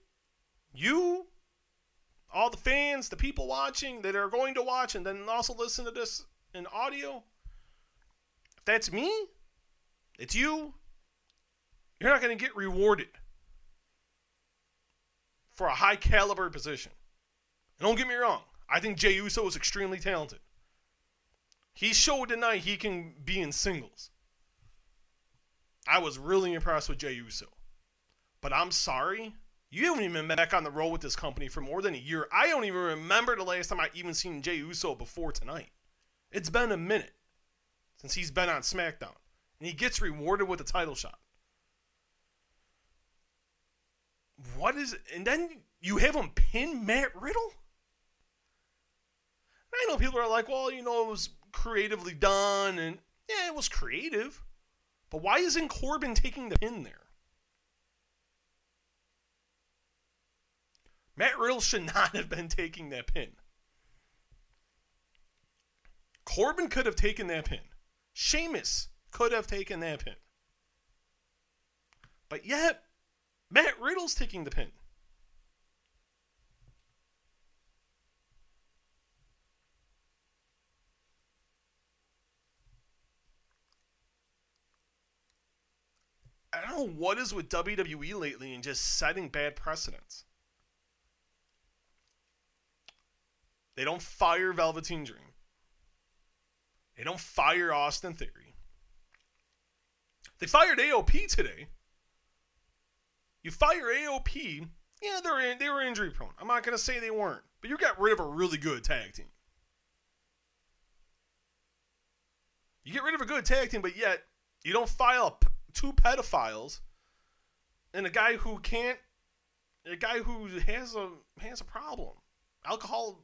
you, all the fans, the people watching that are going to watch and then also listen to this in audio. If that's me, it's you, you're not going to get rewarded for a high caliber position. And don't get me wrong, I think Jey Uso is extremely talented. He showed tonight he can be in singles. I was really impressed with Jey Uso. But I'm sorry, you haven't even been back on the road with this company for more than a year. I don't even remember the last time I even seen Jey Uso before tonight. It's been a minute since he's been on SmackDown. And he gets rewarded with a title shot. What is it? And then you have him pin Matt Riddle? I know people are like, well, you know, it was creatively done. And yeah, it was creative. But why isn't Corbin taking the pin there? Matt Riddle should not have been taking that pin. Corbin could have taken that pin. Sheamus could have taken that pin. But yet, Matt Riddle's taking the pin. I don't know what is with WWE lately and just setting bad precedents. They don't fire Velveteen Dream. They don't fire Austin Theory. They fired AOP today. You fire AOP. Yeah, they were injury prone. I'm not going to say they weren't. But you got rid of a really good tag team. You get rid of a good tag team, but yet you don't fire two pedophiles and a guy who has a problem. Alcohol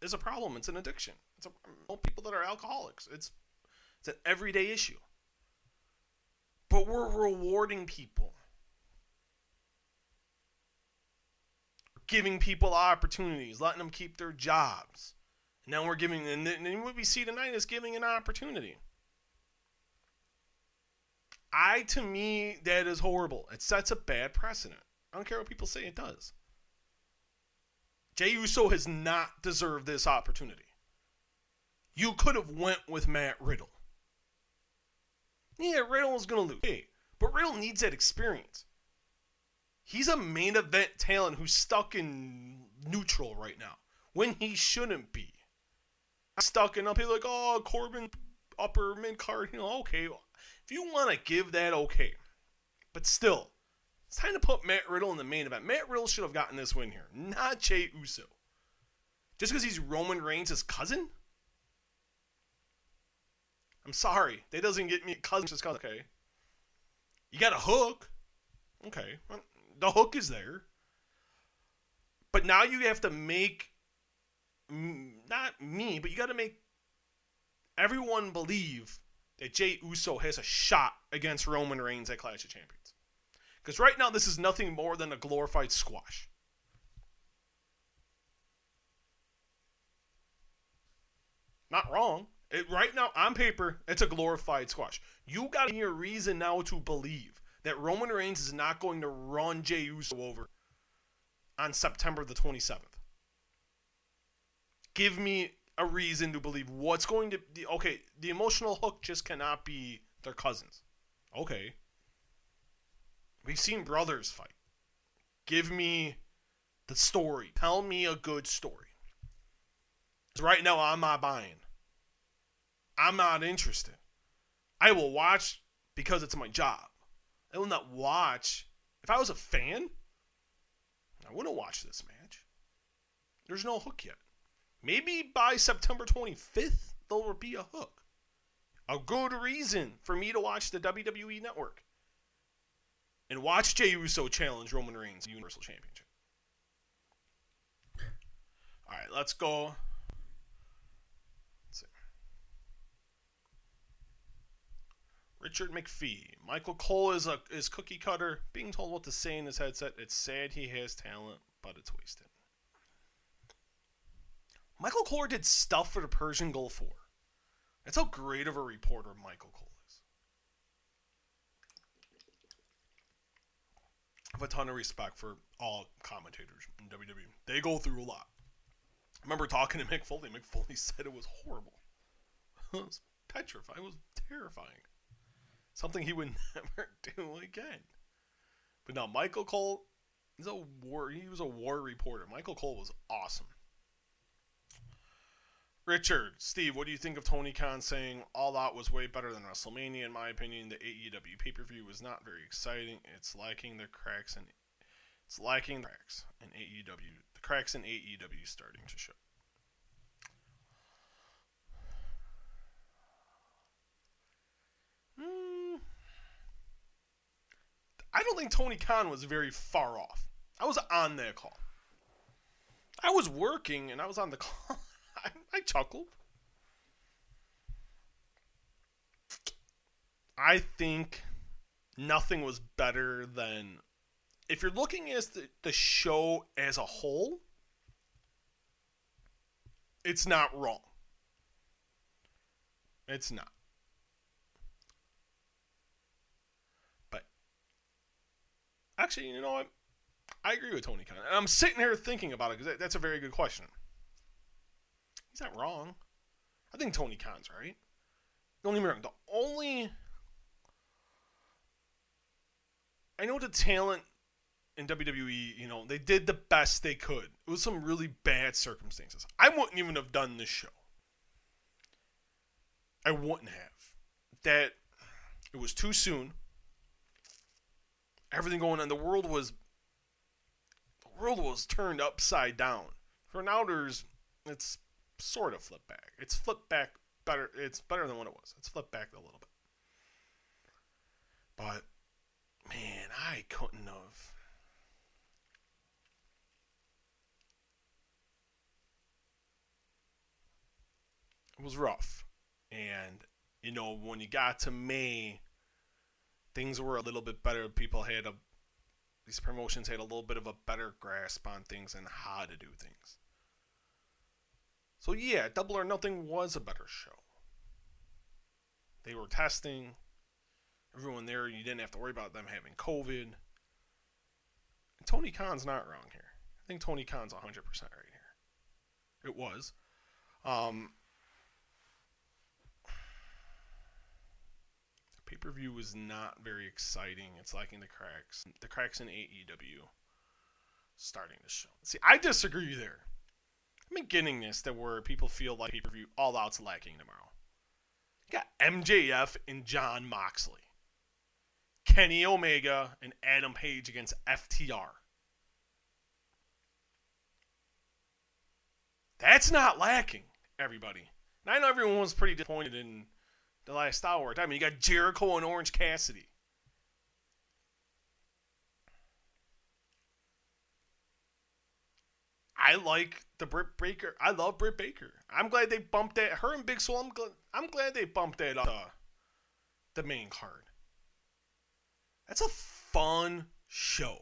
is a problem. It's an addiction. It's people that are alcoholics. It's an everyday issue. But we're rewarding people. Giving people opportunities, letting them keep their jobs. And now we're giving, and what we see tonight is giving an opportunity. To me, that is horrible. It sets a bad precedent. I don't care what people say, it does. Jey Uso has not deserved this opportunity. You could have went with Matt Riddle. Yeah, Riddle was going to lose. Hey, but Riddle needs that experience. He's a main event talent who's stuck in neutral right now when he shouldn't be. Stuck in up. He's like, oh, Corbin, upper mid card. You know, okay, if you want to give that, okay. But still. It's time to put Matt Riddle in the main event. Matt Riddle should have gotten this win here, not Jey Uso. Just because he's Roman Reigns' cousin? I'm sorry. That doesn't get me cousin's cousin. Okay. You got a hook. Okay. Well, the hook is there. But now you have to make, not me, but you got to make everyone believe that Jey Uso has a shot against Roman Reigns at Clash of Champions. Because right now, this is nothing more than a glorified squash. Not wrong. Right now, on paper, it's a glorified squash. You got your reason now to believe that Roman Reigns is not going to run Jey Uso over on September the 27th. Give me a reason to believe what's going to be. Okay, the emotional hook just cannot be their cousins. Okay. We've seen brothers fight. Give me the story. Tell me a good story. Because right now, I'm not buying. I'm not interested. I will watch because it's my job. I will not watch. If I was a fan, I wouldn't watch this match. There's no hook yet. Maybe by September 25th, there will be a hook. A good reason for me to watch the WWE Network. And watch Jey Uso challenge Roman Reigns Universal Championship. All right, let's go. Let's see. Richard McPhee. Michael Cole is cookie cutter. Being told what to say in his headset. It's sad he has talent, but it's wasted. Michael Cole did stuff for the Persian Gulf War. That's how great of a reporter Michael Cole is. I have a ton of respect for all commentators in WWE. They go through a lot. I remember talking to Mick Foley. Mick Foley said it was horrible. It was petrifying. It was terrifying. Something he would never do again. But now Michael Cole, he was a war reporter. Michael Cole was awesome. Richard, Steve, what do you think of Tony Khan saying All Out was way better than WrestleMania? In my opinion, the AEW pay-per-view was not very exciting. The cracks in AEW starting to show. I don't think Tony Khan was very far off. I was on that call. I was working and I was on the call. I chuckled. I think nothing was better than... If you're looking at the show as a whole, it's not wrong. It's not. But actually, you know what? I agree with Tony Khan. And I'm sitting here thinking about it because that's a very good question. He's not wrong. I think Tony Khan's right. Don't get me wrong. I know the talent in WWE, you know, they did the best they could. It was some really bad circumstances. I wouldn't even have done this show. I wouldn't have. That it was too soon. Everything going on. The world was turned upside down. For now, it's sort of flipped back. It's flipped back better. It's better than what it was. It's flipped back a little bit. But, man, I couldn't have. It was rough. And, you know, when you got to May, things were a little bit better. People had these promotions had a little bit of a better grasp on things and how to do things. So yeah, Double or Nothing was a better show. They were testing. Everyone there, you didn't have to worry about them having COVID. And Tony Khan's not wrong here. I think Tony Khan's 100% right here. It was. The pay-per-view was not very exciting. It's lacking the cracks in AEW starting the show. See, I disagree there. I'm getting this that where people feel like pay-per-view All Out's lacking tomorrow. You got MJF and John Moxley. Kenny Omega and Adam Page against FTR. That's not lacking, everybody. And I know everyone was pretty disappointed in the last hour. I mean, you got Jericho and Orange Cassidy. I like the Britt Baker. I love Britt Baker. I'm glad they bumped that. Her and Big Soul, I'm glad they bumped that up the main card. That's a fun show.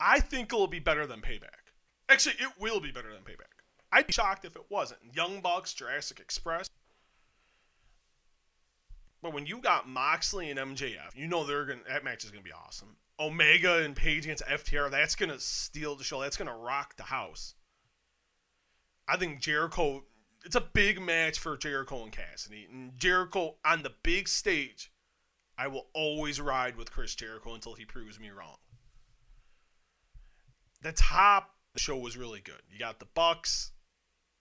I think it'll be better than Payback. Actually, it will be better than Payback. I'd be shocked if it wasn't. Young Bucks, Jurassic Express. But when you got Moxley and MJF, you know that match is going to be awesome. Omega and Page against FTR, that's going to steal the show. That's going to rock the house. I think Jericho, it's a big match for Jericho and Cassidy. And Jericho on the big stage, I will always ride with Chris Jericho until he proves me wrong. The top of the show was really good. You got the Bucks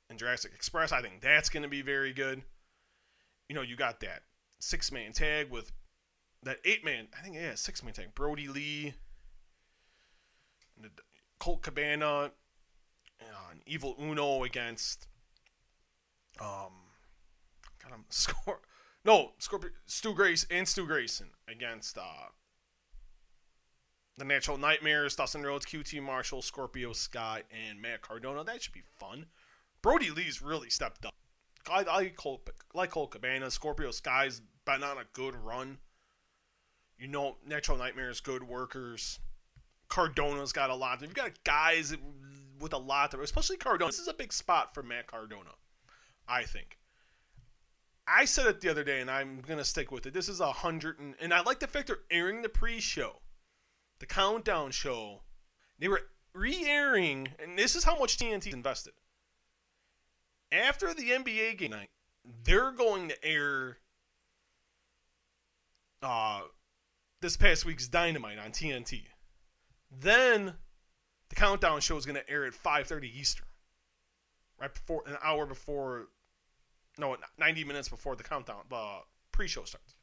and Jurassic Express. I think that's going to be very good. You know, you got that 6-man tag with that 8-man, I think, yeah, 6-man tag. Brody Lee, Colt Cabana, and Evil Uno against, Stu Grayson against the Natural Nightmares, Dustin Rhodes, QT Marshall, Scorpio Sky, and Matt Cardona. That should be fun. Brody Lee's really stepped up. I like Colt Cabana. Scorpio Sky's been on a good run. You know, Natural Nightmares, good workers. Cardona's got a lot. You've got guys with a lot, especially Cardona. This is a big spot for Matt Cardona, I think. I said it the other day, and I'm going to stick with it. This is 100, and I like the fact they're airing the pre-show, the countdown show. They were re-airing, and this is how much TNT's invested. After the NBA game night, they're going to air this past week's Dynamite on TNT. Then the countdown show is going to air at 5:30 Eastern, right before, an hour before, no, 90 minutes before the countdown, the pre-show starts.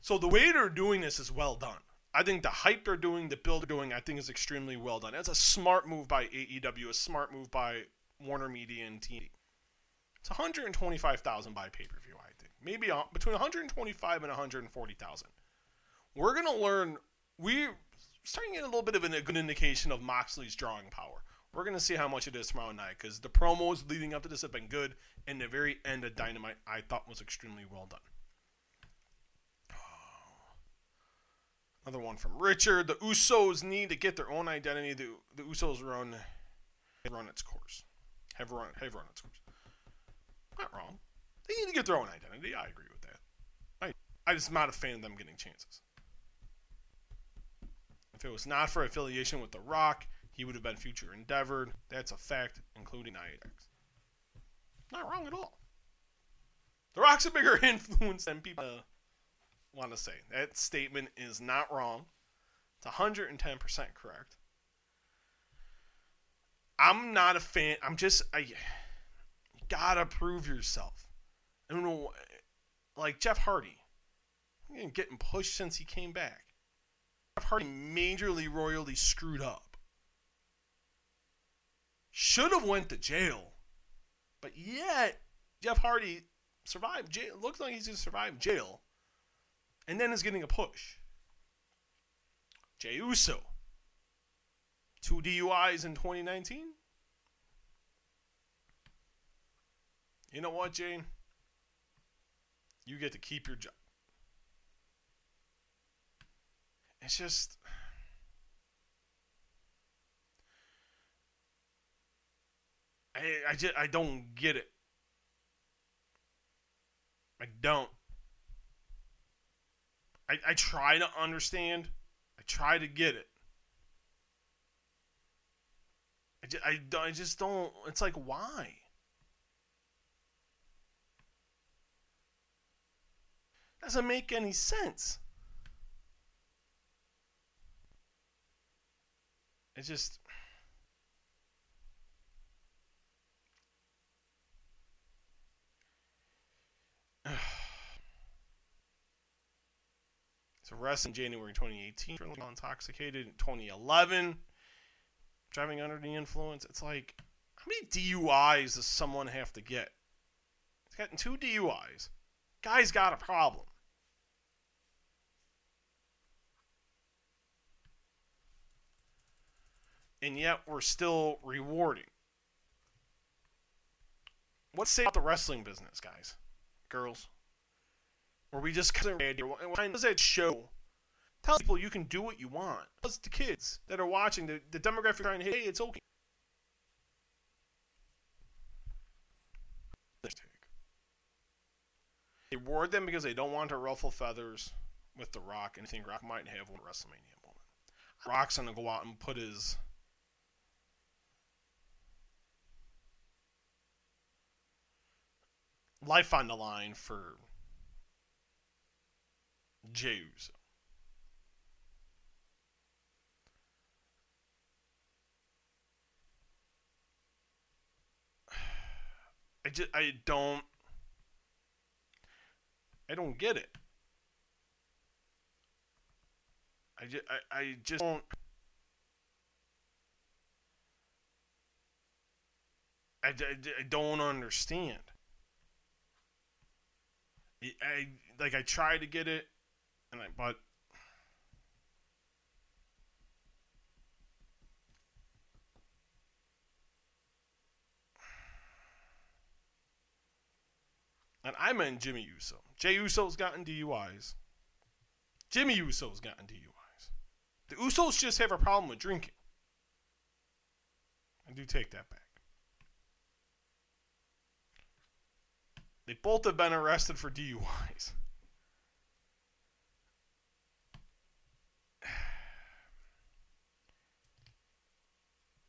So the way they're doing this is well done. I think the hype they're doing, the build they're doing, I think is extremely well done. That's a smart move by AEW, a smart move by Warner Media and TNT. It's 125,000 by pay-per-view, I think. Maybe between 125 and 140,000. We're going to learn, we're starting to get a little bit of a good indication of Moxley's drawing power. We're going to see how much it is tomorrow night, because the promos leading up to this have been good, and the very end of Dynamite I thought was extremely well done. Another one from Richard. The Usos need to get their own identity. The Usos run its course. Have run its course. Not wrong. They need to get their own identity. I agree with that. I just not a fan of them getting chances. If it was not for affiliation with The Rock, he would have been future endeavored. That's a fact, including IAX. Not wrong at all. The Rock's a bigger influence than people want to say. That statement is not wrong. It's 110% correct. I'm not a fan. You gotta prove yourself. I don't know. Like Jeff Hardy. He's been getting pushed since he came back. Jeff Hardy majorly, royally screwed up. Should have went to jail. But yet, Jeff Hardy survived jail. Looks like he's going to survive jail. And then is getting a push. Jey Uso. 2 DUIs in 2019. You know what, Jey? You get to keep your job. It's just... I don't get it. I don't. I try to understand. I try to get it. I just don't. It's like, why? Doesn't make any sense. It's just... So arrested in January 2018, intoxicated in 2011, driving under the influence. It's like, how many DUIs does someone have to get? He's gotten 2 DUIs. Guy's got a problem. And yet we're still rewarding. What's say about the wrestling business, guys? Girls? Or we just kind of, does that show? Tell people you can do what you want. Tell the kids that are watching, the demographic trying to hit, hey, it's okay. They reward them because they don't want to ruffle feathers with The Rock, and I think Rock might have one WrestleMania moment. Rock's gonna go out and put his... life on the line for... Jey Uso. I don't get it. I just don't. I don't understand. I try to get it. But and I meant Jimmy Uso. Jey Uso's gotten DUIs. Jimmy Uso's gotten DUIs. The Usos just have a problem with drinking. I do take that back. They both have been arrested for DUIs.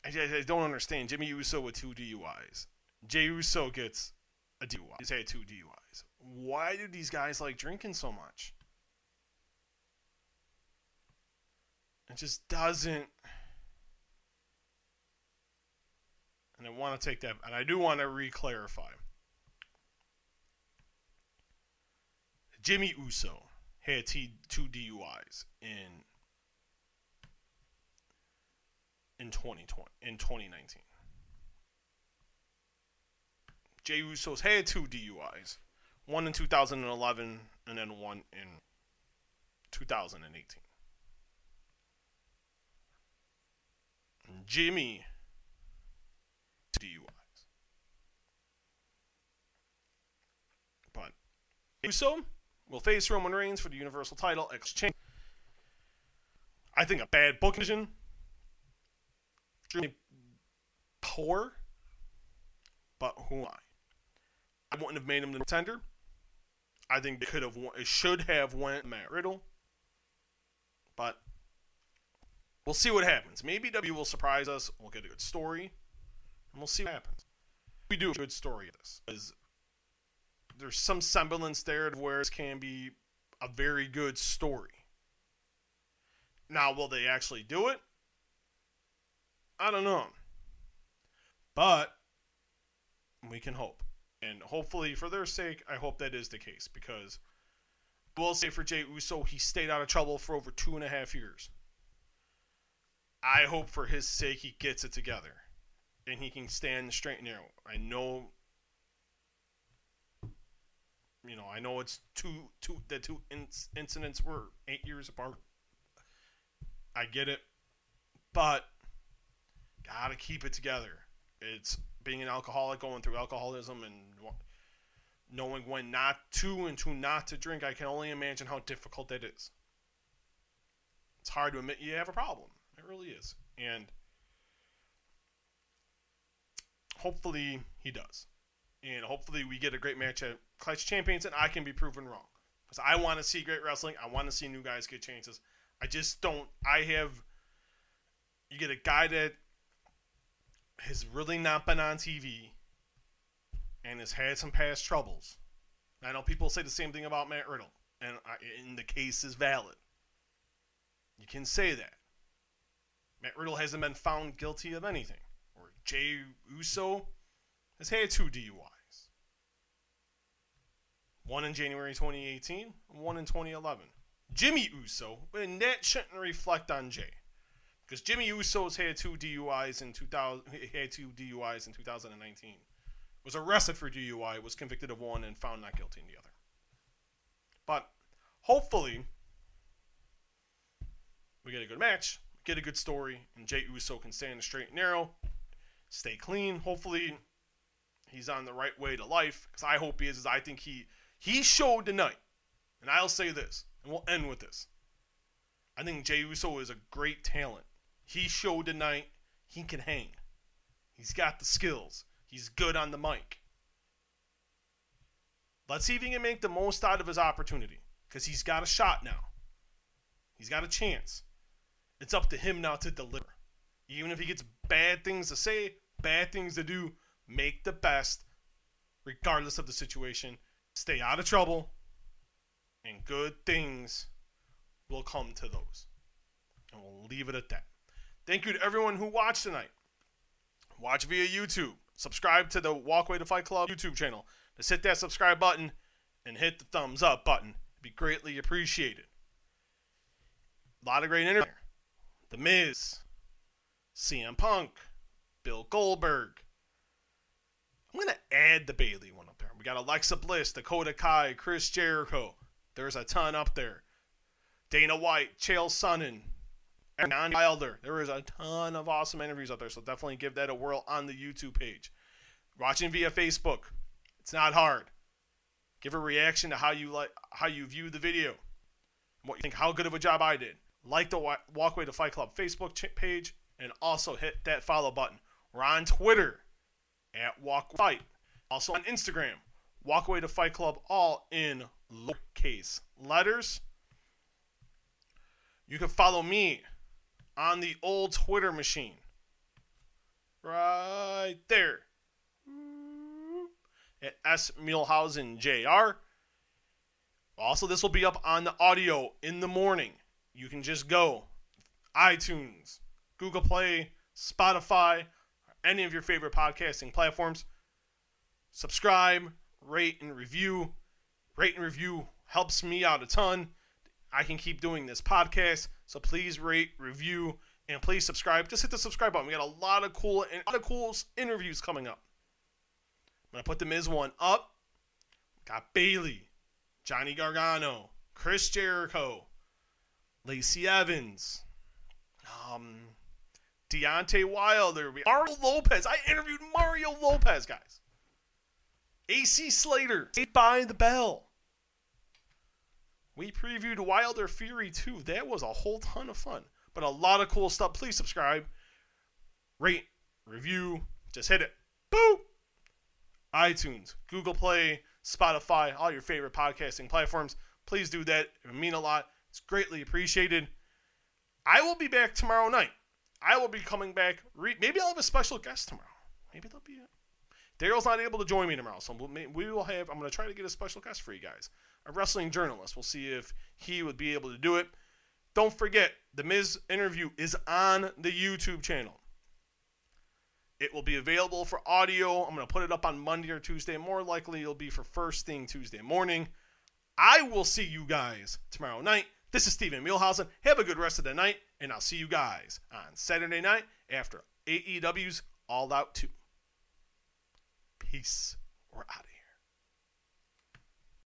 I don't understand. Jimmy Uso with 2 DUIs. Jey Uso gets a DUI. He's had 2 DUIs. Why do these guys like drinking so much? It just doesn't. And I want to take that. And I do want to re-clarify. Jimmy Uso had 2 DUIs in 2019. Jey Uso's had 2 DUIs. One in 2011 and then one in 2018. And Jimmy DUIs. But Uso will face Roman Reigns for the Universal title exchange. I think a bad booking decision. Extremely poor. But who am I? I wouldn't have made him the contender. I think they could have won. It should have went Matt Riddle. But we'll see what happens. Maybe W will surprise us. We'll get a good story. And we'll see what happens. We do a good story of this. Because there's some semblance there to where it can be a very good story. Now, will they actually do it? I don't know. But we can hope. And hopefully, for their sake, I hope that is the case. Because I will say for Jey Uso, he stayed out of trouble for over 2.5 years. I hope for his sake he gets it together. And he can stand straight and narrow. I know, you know, I know it's the two incidents were 8 years apart. I get it. But gotta keep it together. It's being an alcoholic, going through alcoholism, and knowing when not to and to not to drink. I can only imagine how difficult that is. It's hard to admit you have a problem. It really is. And hopefully he does. And hopefully we get a great match at Clash of Champions, and I can be proven wrong. Because I want to see great wrestling. I want to see new guys get chances. I just don't. You get a guy that has really not been on TV and has had some past troubles. I know people say the same thing about Matt Riddle, and the case is valid. You can say that. Matt Riddle hasn't been found guilty of anything. Or Jey Uso has had 2 DUIs. One in January 2018, and one in 2011. Jimmy Uso, and that shouldn't reflect on Jey. Because Jimmy Uso's had 2 DUIs in 2019. Was arrested for DUI, was convicted of one, and found not guilty in the other. But hopefully, we get a good match, get a good story, and Jey Uso can stand straight and narrow, stay clean. Hopefully, he's on the right way to life. Because I hope he is. I think he showed tonight. And I'll say this, and we'll end with this. I think Jey Uso is a great talent. He showed tonight he can hang. He's got the skills. He's good on the mic. Let's see if he can make the most out of his opportunity. Because he's got a shot now. He's got a chance. It's up to him now to deliver. Even if he gets bad things to say, bad things to do, make the best, regardless of the situation. Stay out of trouble. And good things will come to those. And we'll leave it at that. Thank you to everyone who watched tonight. Watch via YouTube. Subscribe to the Walkway to Fight Club YouTube channel. Just hit that subscribe button and hit the thumbs up button. It'd be greatly appreciated. A lot of great interviews. The Miz, CM Punk, Bill Goldberg. I'm going to add the Bayley one up there. We got Alexa Bliss, Dakota Kai, Chris Jericho. There's a ton up there. Dana White, Chael Sonnen, Aaron Wilder. There is a ton of awesome interviews out there, so definitely give that a whirl on the YouTube page. Watching via Facebook, it's not hard. Give a reaction to how you view the video, what you think, how good of a job I did. Like the Walkway to Fight Club Facebook page, and also hit that follow button. We're on Twitter, @WalkFight. Also on Instagram, Walkway to Fight Club, all in lowercase letters. You can follow me on the old Twitter machine. Right there. At S. Muehlhausen Jr. Also, this will be up on the audio in the morning. You can just go iTunes, Google Play, Spotify, or any of your favorite podcasting platforms. Subscribe, rate, and review. Rate and review helps me out a ton. I can keep doing this podcast, so please rate, review, and please subscribe. Just hit the subscribe button. We got a lot of cool interviews coming up. I'm going to put the Miz one up. Got Bayley, Johnny Gargano, Chris Jericho, Lacey Evans, Deontay Wilder, Mario Lopez. I interviewed Mario Lopez, guys. AC Slater, Saved by the Bell. We previewed Wilder Fury 2. That was a whole ton of fun. But a lot of cool stuff. Please subscribe, rate, review. Just hit it. Boop. iTunes, Google Play, Spotify, all your favorite podcasting platforms. Please do that. It would mean a lot. It's greatly appreciated. I will be back tomorrow night. I will be coming back. Maybe I'll have a special guest tomorrow. Maybe there'll be a... Daryl's not able to join me tomorrow, so we will have... I'm going to try to get a special guest for you guys. A wrestling journalist. We'll see if he would be able to do it. Don't forget, the Miz interview is on the YouTube channel. It will be available for audio. I'm going to put it up on Monday or Tuesday. More likely, it'll be for first thing Tuesday morning. I will see you guys tomorrow night. This is Steven Muehlhausen. Have a good rest of the night, and I'll see you guys on Saturday night after AEW's All Out 2. Peace. We're out of here.